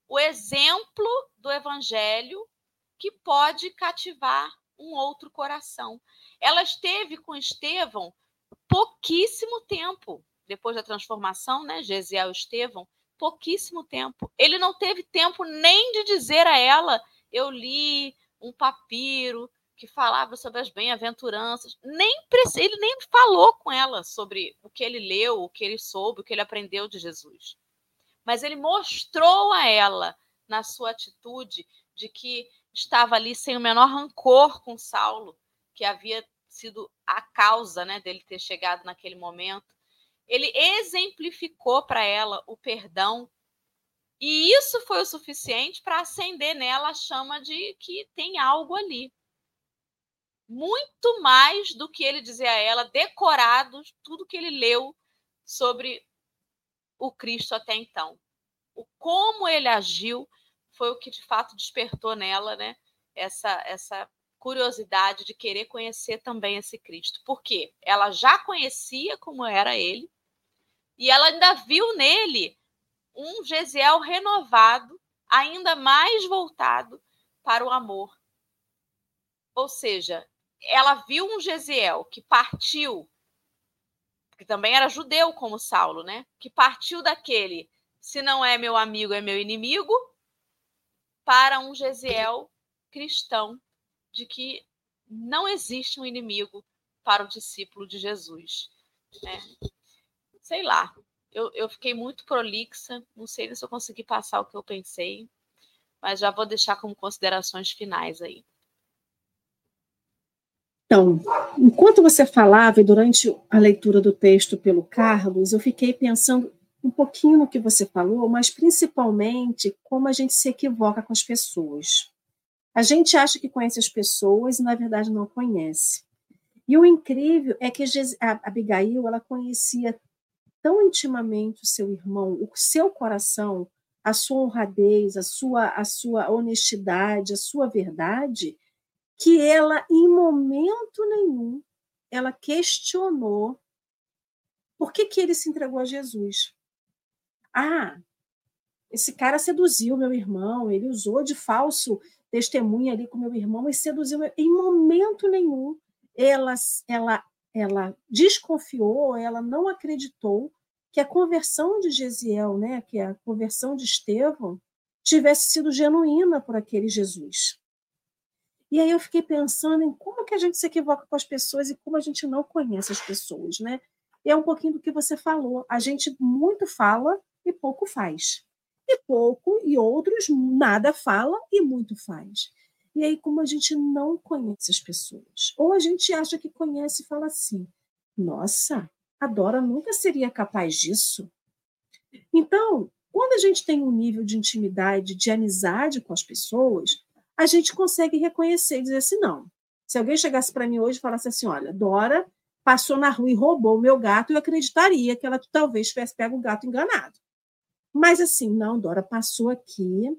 o exemplo do Evangelho que pode cativar um outro coração. Ela esteve com Estevão pouquíssimo tempo, depois da transformação, né, Gesiel e Estevão, pouquíssimo tempo. Ele não teve tempo nem de dizer a ela, eu li um papiro que falava sobre as bem-aventuranças. Ele nem falou com ela sobre o que ele leu, o que ele soube, o que ele aprendeu de Jesus. Mas ele mostrou a ela, na sua atitude, de que estava ali sem o menor rancor com Saulo, que havia sido a causa, né, dele ter chegado naquele momento. Ele exemplificou para ela o perdão e isso foi o suficiente para acender nela a chama de que tem algo ali. Muito mais do que ele dizer a ela, decorado tudo que ele leu sobre o Cristo até então. O como ele agiu foi o que de fato despertou nela, né, essa curiosidade de querer conhecer também esse Cristo. Por quê? Ela já conhecia como era ele, e ela ainda viu nele um Gesiel renovado, ainda mais voltado para o amor. Ou seja, ela viu um Gesiel que partiu, que também era judeu como Saulo, né? Que partiu daquele, se não é meu amigo, é meu inimigo, para um Gesiel cristão, de que não existe um inimigo para o discípulo de Jesus. É. Sei lá, eu fiquei muito prolixa, não sei se eu consegui passar o que eu pensei, mas já vou deixar como considerações finais aí. Então, enquanto você falava e durante a leitura do texto pelo Carlos, eu fiquei pensando um pouquinho no que você falou, mas principalmente como a gente se equivoca com as pessoas. A gente acha que conhece as pessoas e, na verdade, não conhece. E o incrível é que a Abigail ela conhecia tão intimamente o seu irmão, o seu coração, a sua honradez, a sua honestidade, a sua verdade, que ela, em momento nenhum, ela questionou por que que ele se entregou a Jesus. Ah, esse cara seduziu meu irmão, ele usou de falso testemunha ali com meu irmão e seduziu meu... Em momento nenhum, ela desconfiou, ela não acreditou que a conversão de Gesiel, né, que a conversão de Estevão, tivesse sido genuína por aquele Jesus. E aí eu fiquei pensando em como que a gente se equivoca com as pessoas e como a gente não conhece as pessoas, né? É um pouquinho do que você falou. A gente muito fala e pouco faz. E outros nada fala e muito faz. E aí, como a gente não conhece as pessoas? Ou a gente acha que conhece e fala assim, nossa, a Dora nunca seria capaz disso. Então, quando a gente tem um nível de intimidade, de amizade com as pessoas, a gente consegue reconhecer e dizer assim, não. Se alguém chegasse para mim hoje e falasse assim, olha, Dora passou na rua e roubou o meu gato, eu acreditaria que ela talvez tivesse pego o gato enganado. Mas assim, não, Dora passou aqui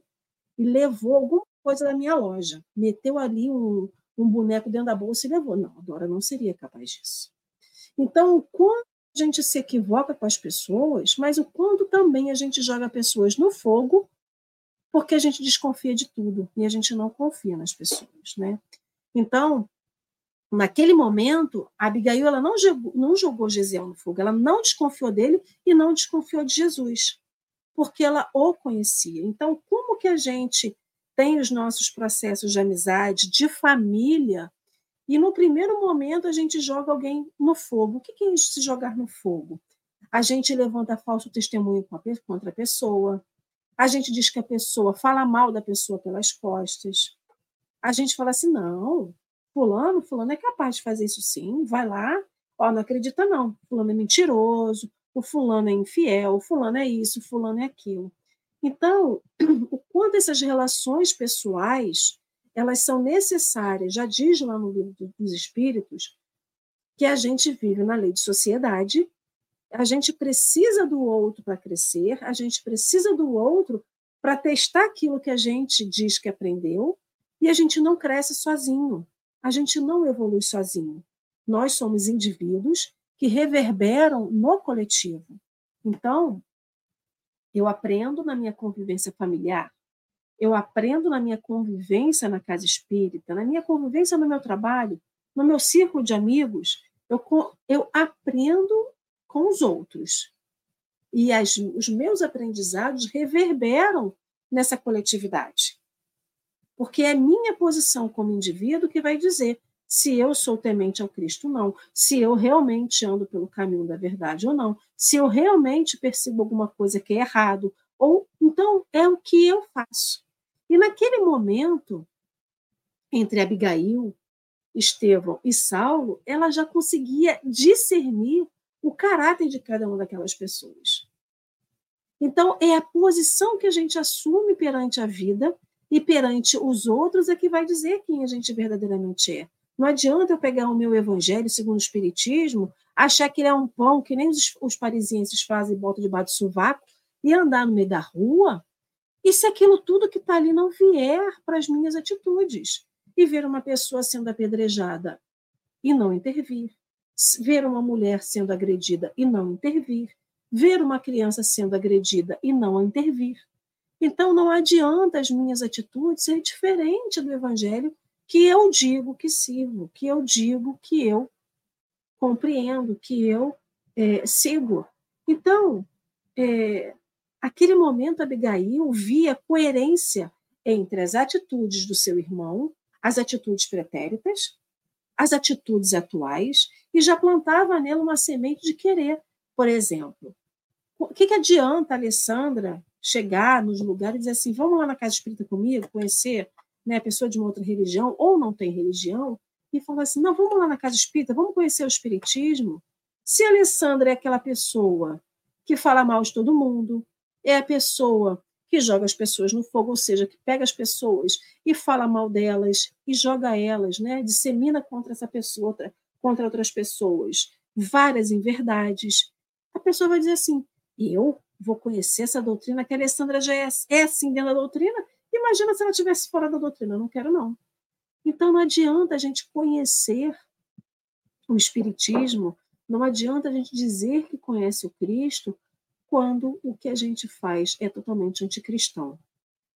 e levou alguma coisa da minha loja, meteu ali um boneco dentro da bolsa e levou. Não, Dora não seria capaz disso. Então, quando a gente se equivoca com as pessoas, mas o quando também a gente joga pessoas no fogo, porque a gente desconfia de tudo e a gente não confia nas pessoas, né? Então, naquele momento, a Abigail ela não jogou Gesiel no fogo, ela não desconfiou dele e não desconfiou de Jesus, porque ela o conhecia. Então, como que a gente tem os nossos processos de amizade, de família, e no primeiro momento a gente joga alguém no fogo? O que é isso, se jogar no fogo? A gente levanta falso testemunho contra a pessoa, a gente diz que a pessoa fala mal da pessoa pelas costas, a gente fala assim, não, fulano é capaz de fazer isso sim, vai lá, ó, não acredita não, fulano é mentiroso, o fulano é infiel, o fulano é isso, o fulano é aquilo. Então, o quanto essas relações pessoais elas são necessárias, já diz lá no Livro dos Espíritos, que a gente vive na lei de sociedade, a gente precisa do outro para crescer, a gente precisa do outro para testar aquilo que a gente diz que aprendeu, e a gente não cresce sozinho, a gente não evolui sozinho. Nós somos indivíduos que reverberam no coletivo. Então, eu aprendo na minha convivência familiar, eu aprendo na minha convivência na casa espírita, na minha convivência no meu trabalho, no meu círculo de amigos, eu aprendo com os outros. E os meus aprendizados reverberam nessa coletividade. Porque é minha posição como indivíduo que vai dizer se eu sou temente ao Cristo ou não, se eu realmente ando pelo caminho da verdade ou não, se eu realmente percebo alguma coisa que é errado, ou então é o que eu faço. E naquele momento, entre Abigail, Estevão e Saulo, ela já conseguia discernir o caráter de cada uma daquelas pessoas. Então, é a posição que a gente assume perante a vida e perante os outros é que vai dizer quem a gente verdadeiramente é. Não adianta eu pegar o meu Evangelho segundo o Espiritismo, achar que ele é um pão que nem os parisienses fazem, botam debaixo do sovaco, e andar no meio da rua, e se aquilo tudo que está ali não vier para as minhas atitudes, e ver uma pessoa sendo apedrejada e não intervir, ver uma mulher sendo agredida e não intervir, ver uma criança sendo agredida e não intervir. Então, não adianta as minhas atitudes ser diferente do Evangelho que eu digo que sirvo, que eu digo que eu compreendo, que eu sigo. Então, aquele momento, Abigail via coerência entre as atitudes do seu irmão, as atitudes pretéritas, as atitudes atuais, e já plantava nela uma semente de querer. Por exemplo, o que adianta a Alessandra chegar nos lugares e dizer assim, vamos lá na casa espírita comigo, conhecer, né, a pessoa de uma outra religião, ou não tem religião, e falar assim, não, vamos lá na casa espírita, vamos conhecer o espiritismo. Se a Alessandra é aquela pessoa que fala mal de todo mundo, é a pessoa que joga as pessoas no fogo, ou seja, que pega as pessoas e fala mal delas e joga elas, né? Dissemina contra essa pessoa, contra outras pessoas, várias inverdades. A pessoa vai dizer assim, eu? vou conhecer essa doutrina, que a Alessandra já é assim dentro da doutrina, imagina se ela estivesse fora da doutrina, eu não quero não. Então não adianta a gente conhecer o Espiritismo, não adianta a gente dizer que conhece o Cristo quando o que a gente faz é totalmente anticristão.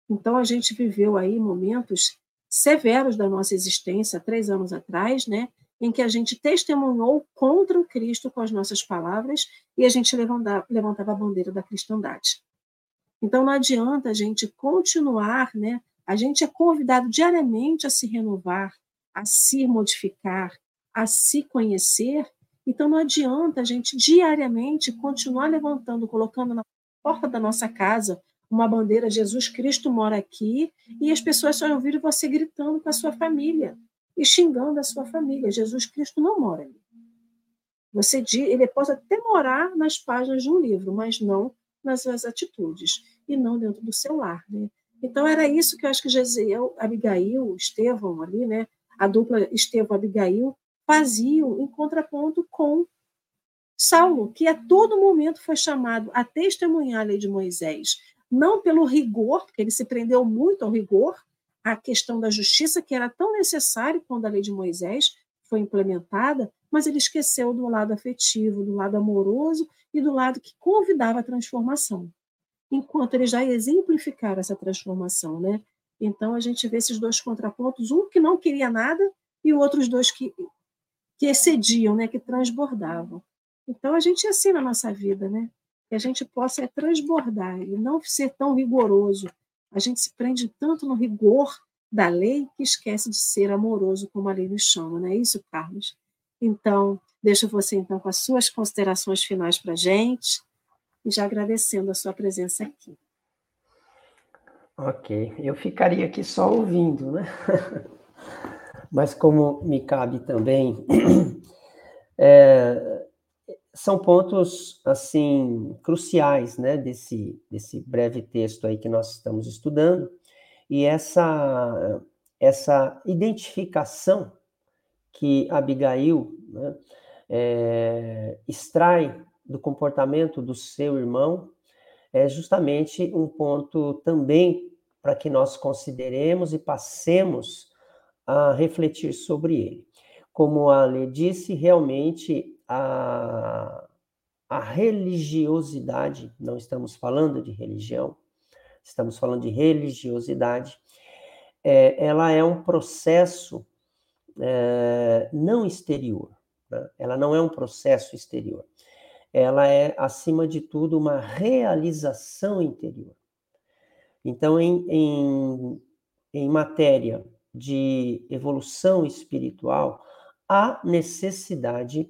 Então a gente viveu aí momentos severos da nossa existência, 3 anos atrás, né, em que a gente testemunhou contra o Cristo com as nossas palavras e a gente levantava a bandeira da cristandade. Então não adianta a gente continuar, né? A gente é convidado diariamente a se renovar, a se modificar, a se conhecer. Então não adianta a gente diariamente continuar levantando, colocando na porta da nossa casa uma bandeira, Jesus Cristo mora aqui, e as pessoas só ouviram você gritando com a sua família e xingando a sua família. Jesus Cristo não mora ali. Você diz, ele pode até morar nas páginas de um livro, mas não nas suas atitudes, e não dentro do seu lar, né? Então, era isso que eu acho que Gesiel, Abigail, Estevão ali, né? A dupla Estevão-Abigail faziam em contraponto com Saulo, que a todo momento foi chamado a testemunhar a lei de Moisés, não pelo rigor, porque ele se prendeu muito ao rigor, à questão da justiça, que era tão necessário quando a lei de Moisés foi implementada, mas ele esqueceu do lado afetivo, do lado amoroso e do lado que convidava a transformação, enquanto ele já exemplificara essa transformação, né? Então, a gente vê esses dois contrapontos, um que não queria nada e outros dois que excediam, né? Que transbordavam. Então, a gente é assim na nossa vida, né? Que a gente possa transbordar e não ser tão rigoroso. A gente se prende tanto no rigor da lei que esquece de ser amoroso, como a lei nos chama, não é isso, Carlos? Então, deixo você então com as suas considerações finais para a gente e já agradecendo a sua presença aqui. Ok, eu ficaria aqui só ouvindo, né? Mas como me cabe também, são pontos assim cruciais, né? Desse breve texto aí que nós estamos estudando e essa identificação que Abigail, né, extrai do comportamento do seu irmão, é justamente um ponto também para que nós consideremos e passemos a refletir sobre ele. Como a Ale disse, realmente a religiosidade, não estamos falando de religião, estamos falando de religiosidade, ela é um processo não exterior, né? Ela não é um processo exterior, ela é, acima de tudo, uma realização interior. Então, em matéria de evolução espiritual, há necessidade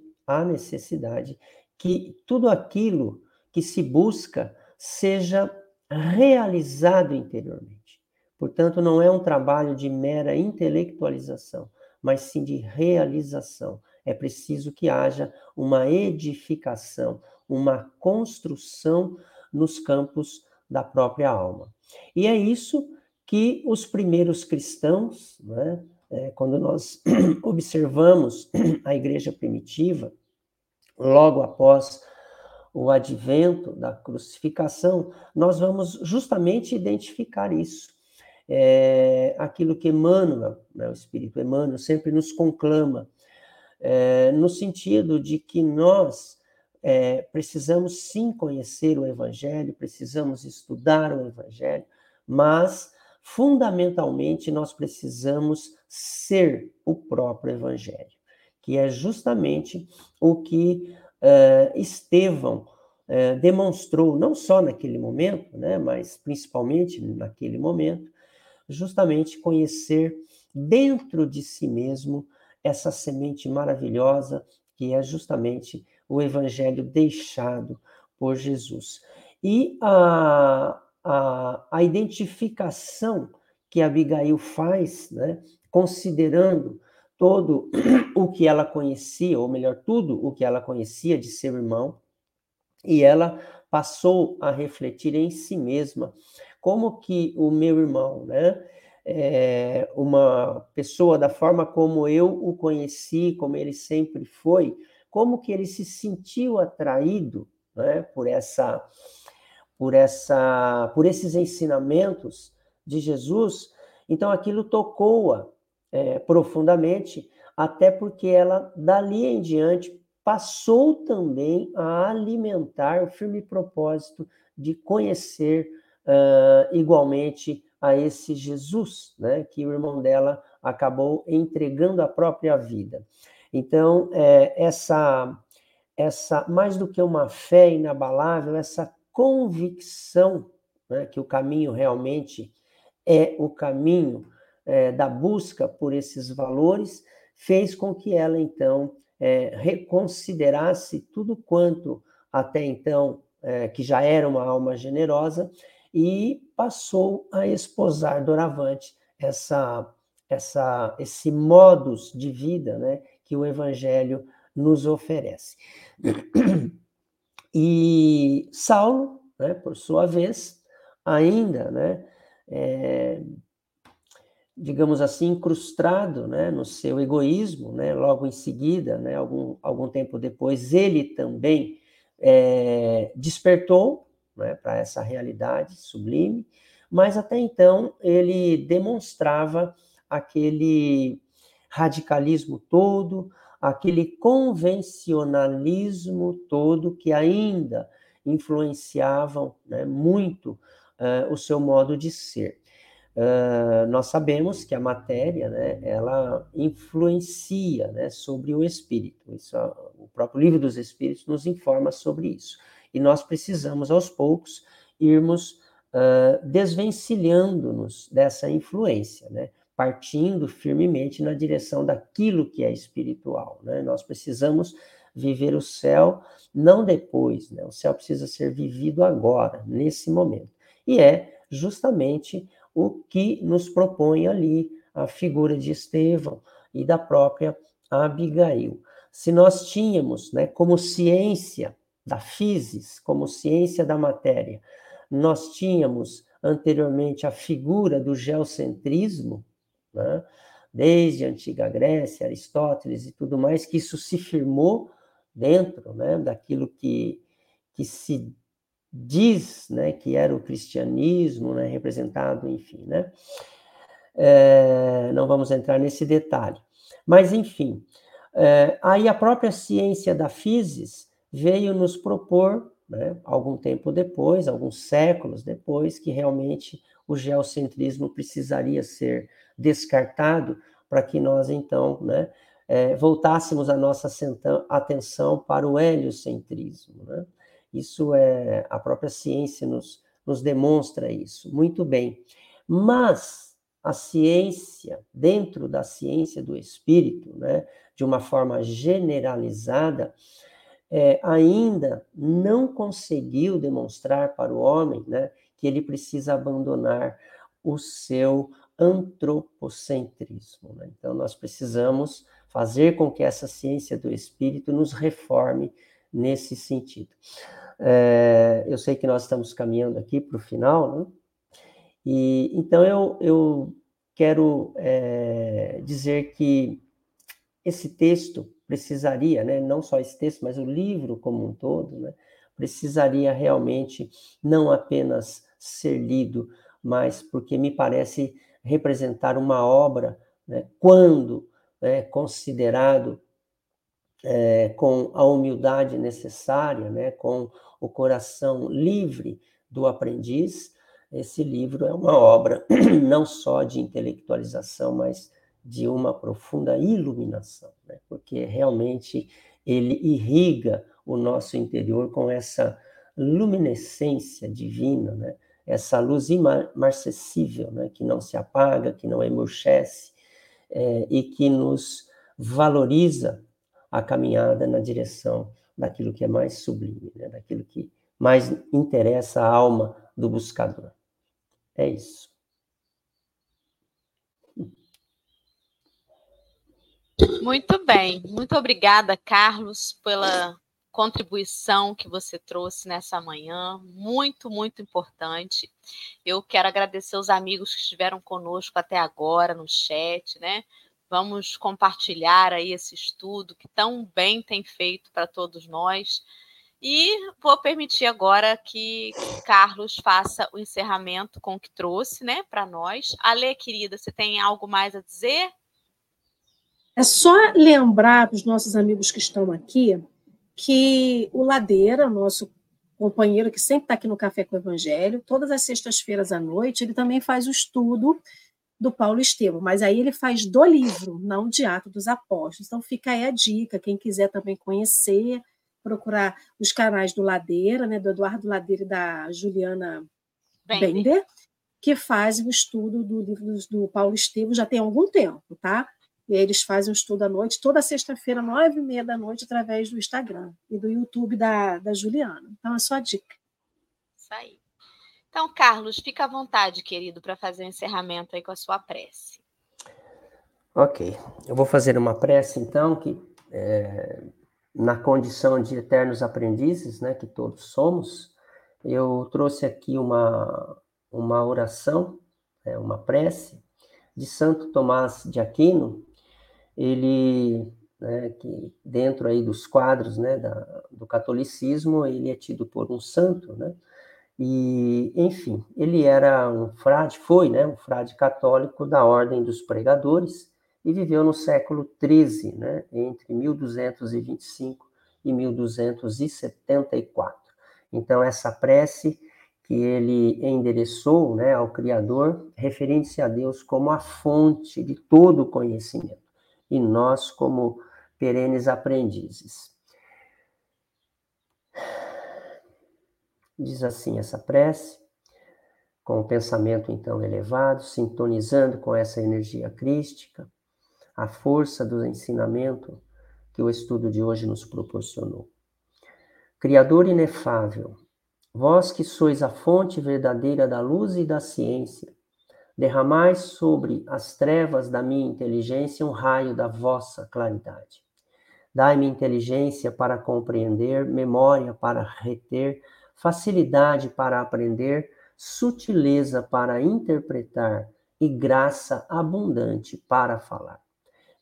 que tudo aquilo que se busca seja realizado interiormente. Portanto, não é um trabalho de mera intelectualização, mas sim de realização. É preciso que haja uma edificação, uma construção nos campos da própria alma. E é isso que os primeiros cristãos, né, quando nós observamos a igreja primitiva, logo após o advento da crucificação, nós vamos justamente identificar isso. Aquilo que Emmanuel, né, o Espírito Emmanuel, sempre nos conclama, no sentido de que nós precisamos sim conhecer o Evangelho, precisamos estudar o Evangelho, mas fundamentalmente nós precisamos ser o próprio Evangelho, que é justamente o que Estevão demonstrou, não só naquele momento, né, mas principalmente naquele momento, justamente conhecer dentro de si mesmo essa semente maravilhosa que é justamente o evangelho deixado por Jesus. E a identificação que Abigail faz, né, considerando todo o que ela conhecia, ou melhor, tudo o que ela conhecia de seu irmão, e ela passou a refletir em si mesma, como que o meu irmão, né, é uma pessoa da forma como eu o conheci, como ele sempre foi, como que ele se sentiu atraído, né, por essa por esses ensinamentos de Jesus, então aquilo tocou-a profundamente, até porque ela, dali em diante, passou também a alimentar o firme propósito de conhecer igualmente a esse Jesus, né, que o irmão dela acabou entregando a própria vida. Então, essa mais do que uma fé inabalável, essa convicção, né, que o caminho realmente é o caminho da busca por esses valores, fez com que ela, então, reconsiderasse tudo quanto até então, que já era uma alma generosa, e passou a esposar doravante esse modus de vida, né, que o Evangelho nos oferece. E Saulo, né, por sua vez, ainda, né, digamos assim, incrustado, né, no seu egoísmo, né, logo em seguida, né, algum tempo depois, ele também despertou, né, para essa realidade sublime, mas até então ele demonstrava aquele radicalismo todo, aquele convencionalismo todo que ainda influenciavam, né, muito o seu modo de ser. Nós sabemos que a matéria, né, ela influencia, né, sobre o espírito. Isso, o próprio Livro dos Espíritos nos informa sobre isso. E nós precisamos, aos poucos, irmos desvencilhando-nos dessa influência, né, partindo firmemente na direção daquilo que é espiritual, né? Nós precisamos viver o céu, não depois, né? O céu precisa ser vivido agora, nesse momento. E é justamente o que nos propõe ali a figura de Estevão e da própria Abigail. Se nós tínhamos, né, como ciência da physis, como ciência da matéria, nós tínhamos anteriormente a figura do geocentrismo, né, desde a antiga Grécia, Aristóteles e tudo mais, que isso se firmou dentro, né, daquilo que se diz, né, que era o cristianismo, né, representado, enfim, né? Não vamos entrar nesse detalhe. Mas, enfim, aí a própria ciência da physis veio nos propor, né, algum tempo depois, alguns séculos depois, que realmente o geocentrismo precisaria ser descartado para que nós, então, né, voltássemos a nossa atenção para o heliocentrismo, né? Isso a própria ciência nos demonstra isso, muito bem. Mas a ciência, dentro da ciência do espírito, né, de uma forma generalizada, ainda não conseguiu demonstrar para o homem, né, que ele precisa abandonar o seu antropocentrismo, né? Então, nós precisamos fazer com que essa ciência do espírito nos reforme nesse sentido. Eu sei que nós estamos caminhando aqui para o final, né? E, então, eu quero dizer que esse texto precisaria, né, não só esse texto, mas o livro como um todo, né, precisaria realmente não apenas ser lido, mas porque me parece representar uma obra, né, quando considerado com a humildade necessária, né, com o coração livre do aprendiz, esse livro é uma obra não só de intelectualização, mas de uma profunda iluminação, né? Porque realmente ele irriga o nosso interior com essa luminescência divina, né? Essa luz imarcessível, né? Que não se apaga, que não emurchece, e que nos valoriza a caminhada na direção daquilo que é mais sublime, né? Daquilo que mais interessa a alma do buscador. É isso. Muito bem, muito obrigada, Carlos, pela contribuição que você trouxe nessa manhã, muito, muito importante. Eu quero agradecer os amigos que estiveram conosco até agora no chat, né? Vamos compartilhar aí esse estudo que tão bem tem feito para todos nós. E vou permitir agora que Carlos faça o encerramento com o que trouxe, né, para nós. Alê, querida, você tem algo mais a dizer? É só lembrar para os nossos amigos que estão aqui que o Ladeira, nosso companheiro que sempre está aqui no Café com o Evangelho, todas as sextas-feiras à noite, ele também faz o estudo do Paulo Estevão, mas aí ele faz do livro, não de Atos dos Apóstolos. Então fica aí a dica, quem quiser também conhecer, procurar os canais do Ladeira, né, do Eduardo Ladeira e da Juliana Bender, que fazem o estudo do livro do Paulo Estevão já tem algum tempo, tá? E aí eles fazem o estudo à noite, toda sexta-feira, 9h30 da noite, através do Instagram e do YouTube da Juliana. Então, é só a dica. Isso aí. Então, Carlos, fica à vontade, querido, para fazer o encerramento aí com a sua prece. Ok. Eu vou fazer uma prece, então, que... na condição de eternos aprendizes, né, que todos somos, eu trouxe aqui uma oração, uma prece, de Santo Tomás de Aquino. Ele, né, que dentro aí dos quadros, né, do catolicismo, ele é tido por um santo, né, e, enfim, ele era um frade católico da Ordem dos Pregadores, e viveu no século XIII, né, entre 1225 e 1274. Então, essa prece que ele endereçou, né, ao Criador, referente-se a Deus como a fonte de todo o conhecimento, e nós como perenes aprendizes. Diz assim essa prece, com o pensamento, então, elevado, sintonizando com essa energia crística, a força do ensinamento que o estudo de hoje nos proporcionou. Criador inefável, vós que sois a fonte verdadeira da luz e da ciência, derramai sobre as trevas da minha inteligência um raio da vossa claridade. Dai-me inteligência para compreender, memória para reter, facilidade para aprender, sutileza para interpretar e graça abundante para falar.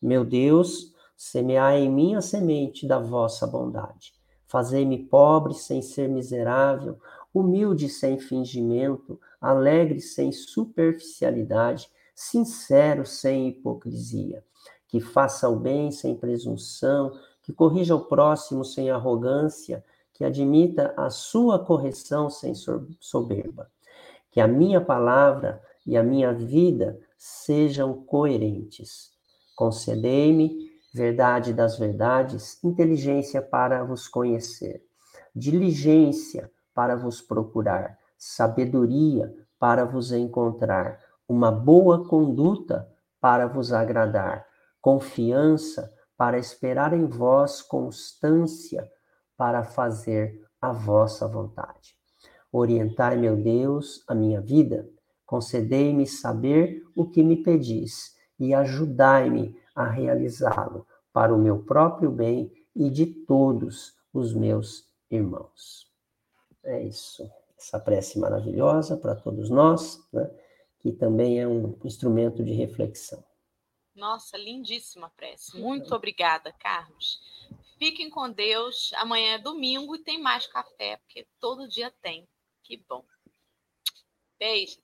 Meu Deus, semeai em mim a semente da vossa bondade. Fazei-me pobre sem ser miserável, humilde sem fingimento, alegre sem superficialidade, sincero sem hipocrisia. Que faça o bem sem presunção, que corrija o próximo sem arrogância, que admita a sua correção sem soberba. Que a minha palavra e a minha vida sejam coerentes. Concedei-me verdade das verdades, inteligência para vos conhecer, diligência para vos procurar, sabedoria para vos encontrar, uma boa conduta para vos agradar, confiança para esperar em vós, constância para fazer a vossa vontade. Orientai, meu Deus, a minha vida, concedei-me saber o que me pedis, e ajudai-me a realizá-lo para o meu próprio bem e de todos os meus irmãos. É isso, essa prece maravilhosa para todos nós, né, que também é um instrumento de reflexão. Nossa, lindíssima prece. Muito obrigada, Carlos. Fiquem com Deus. Amanhã é domingo e tem mais café, porque todo dia tem. Que bom. Beijo.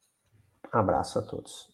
Abraço a todos.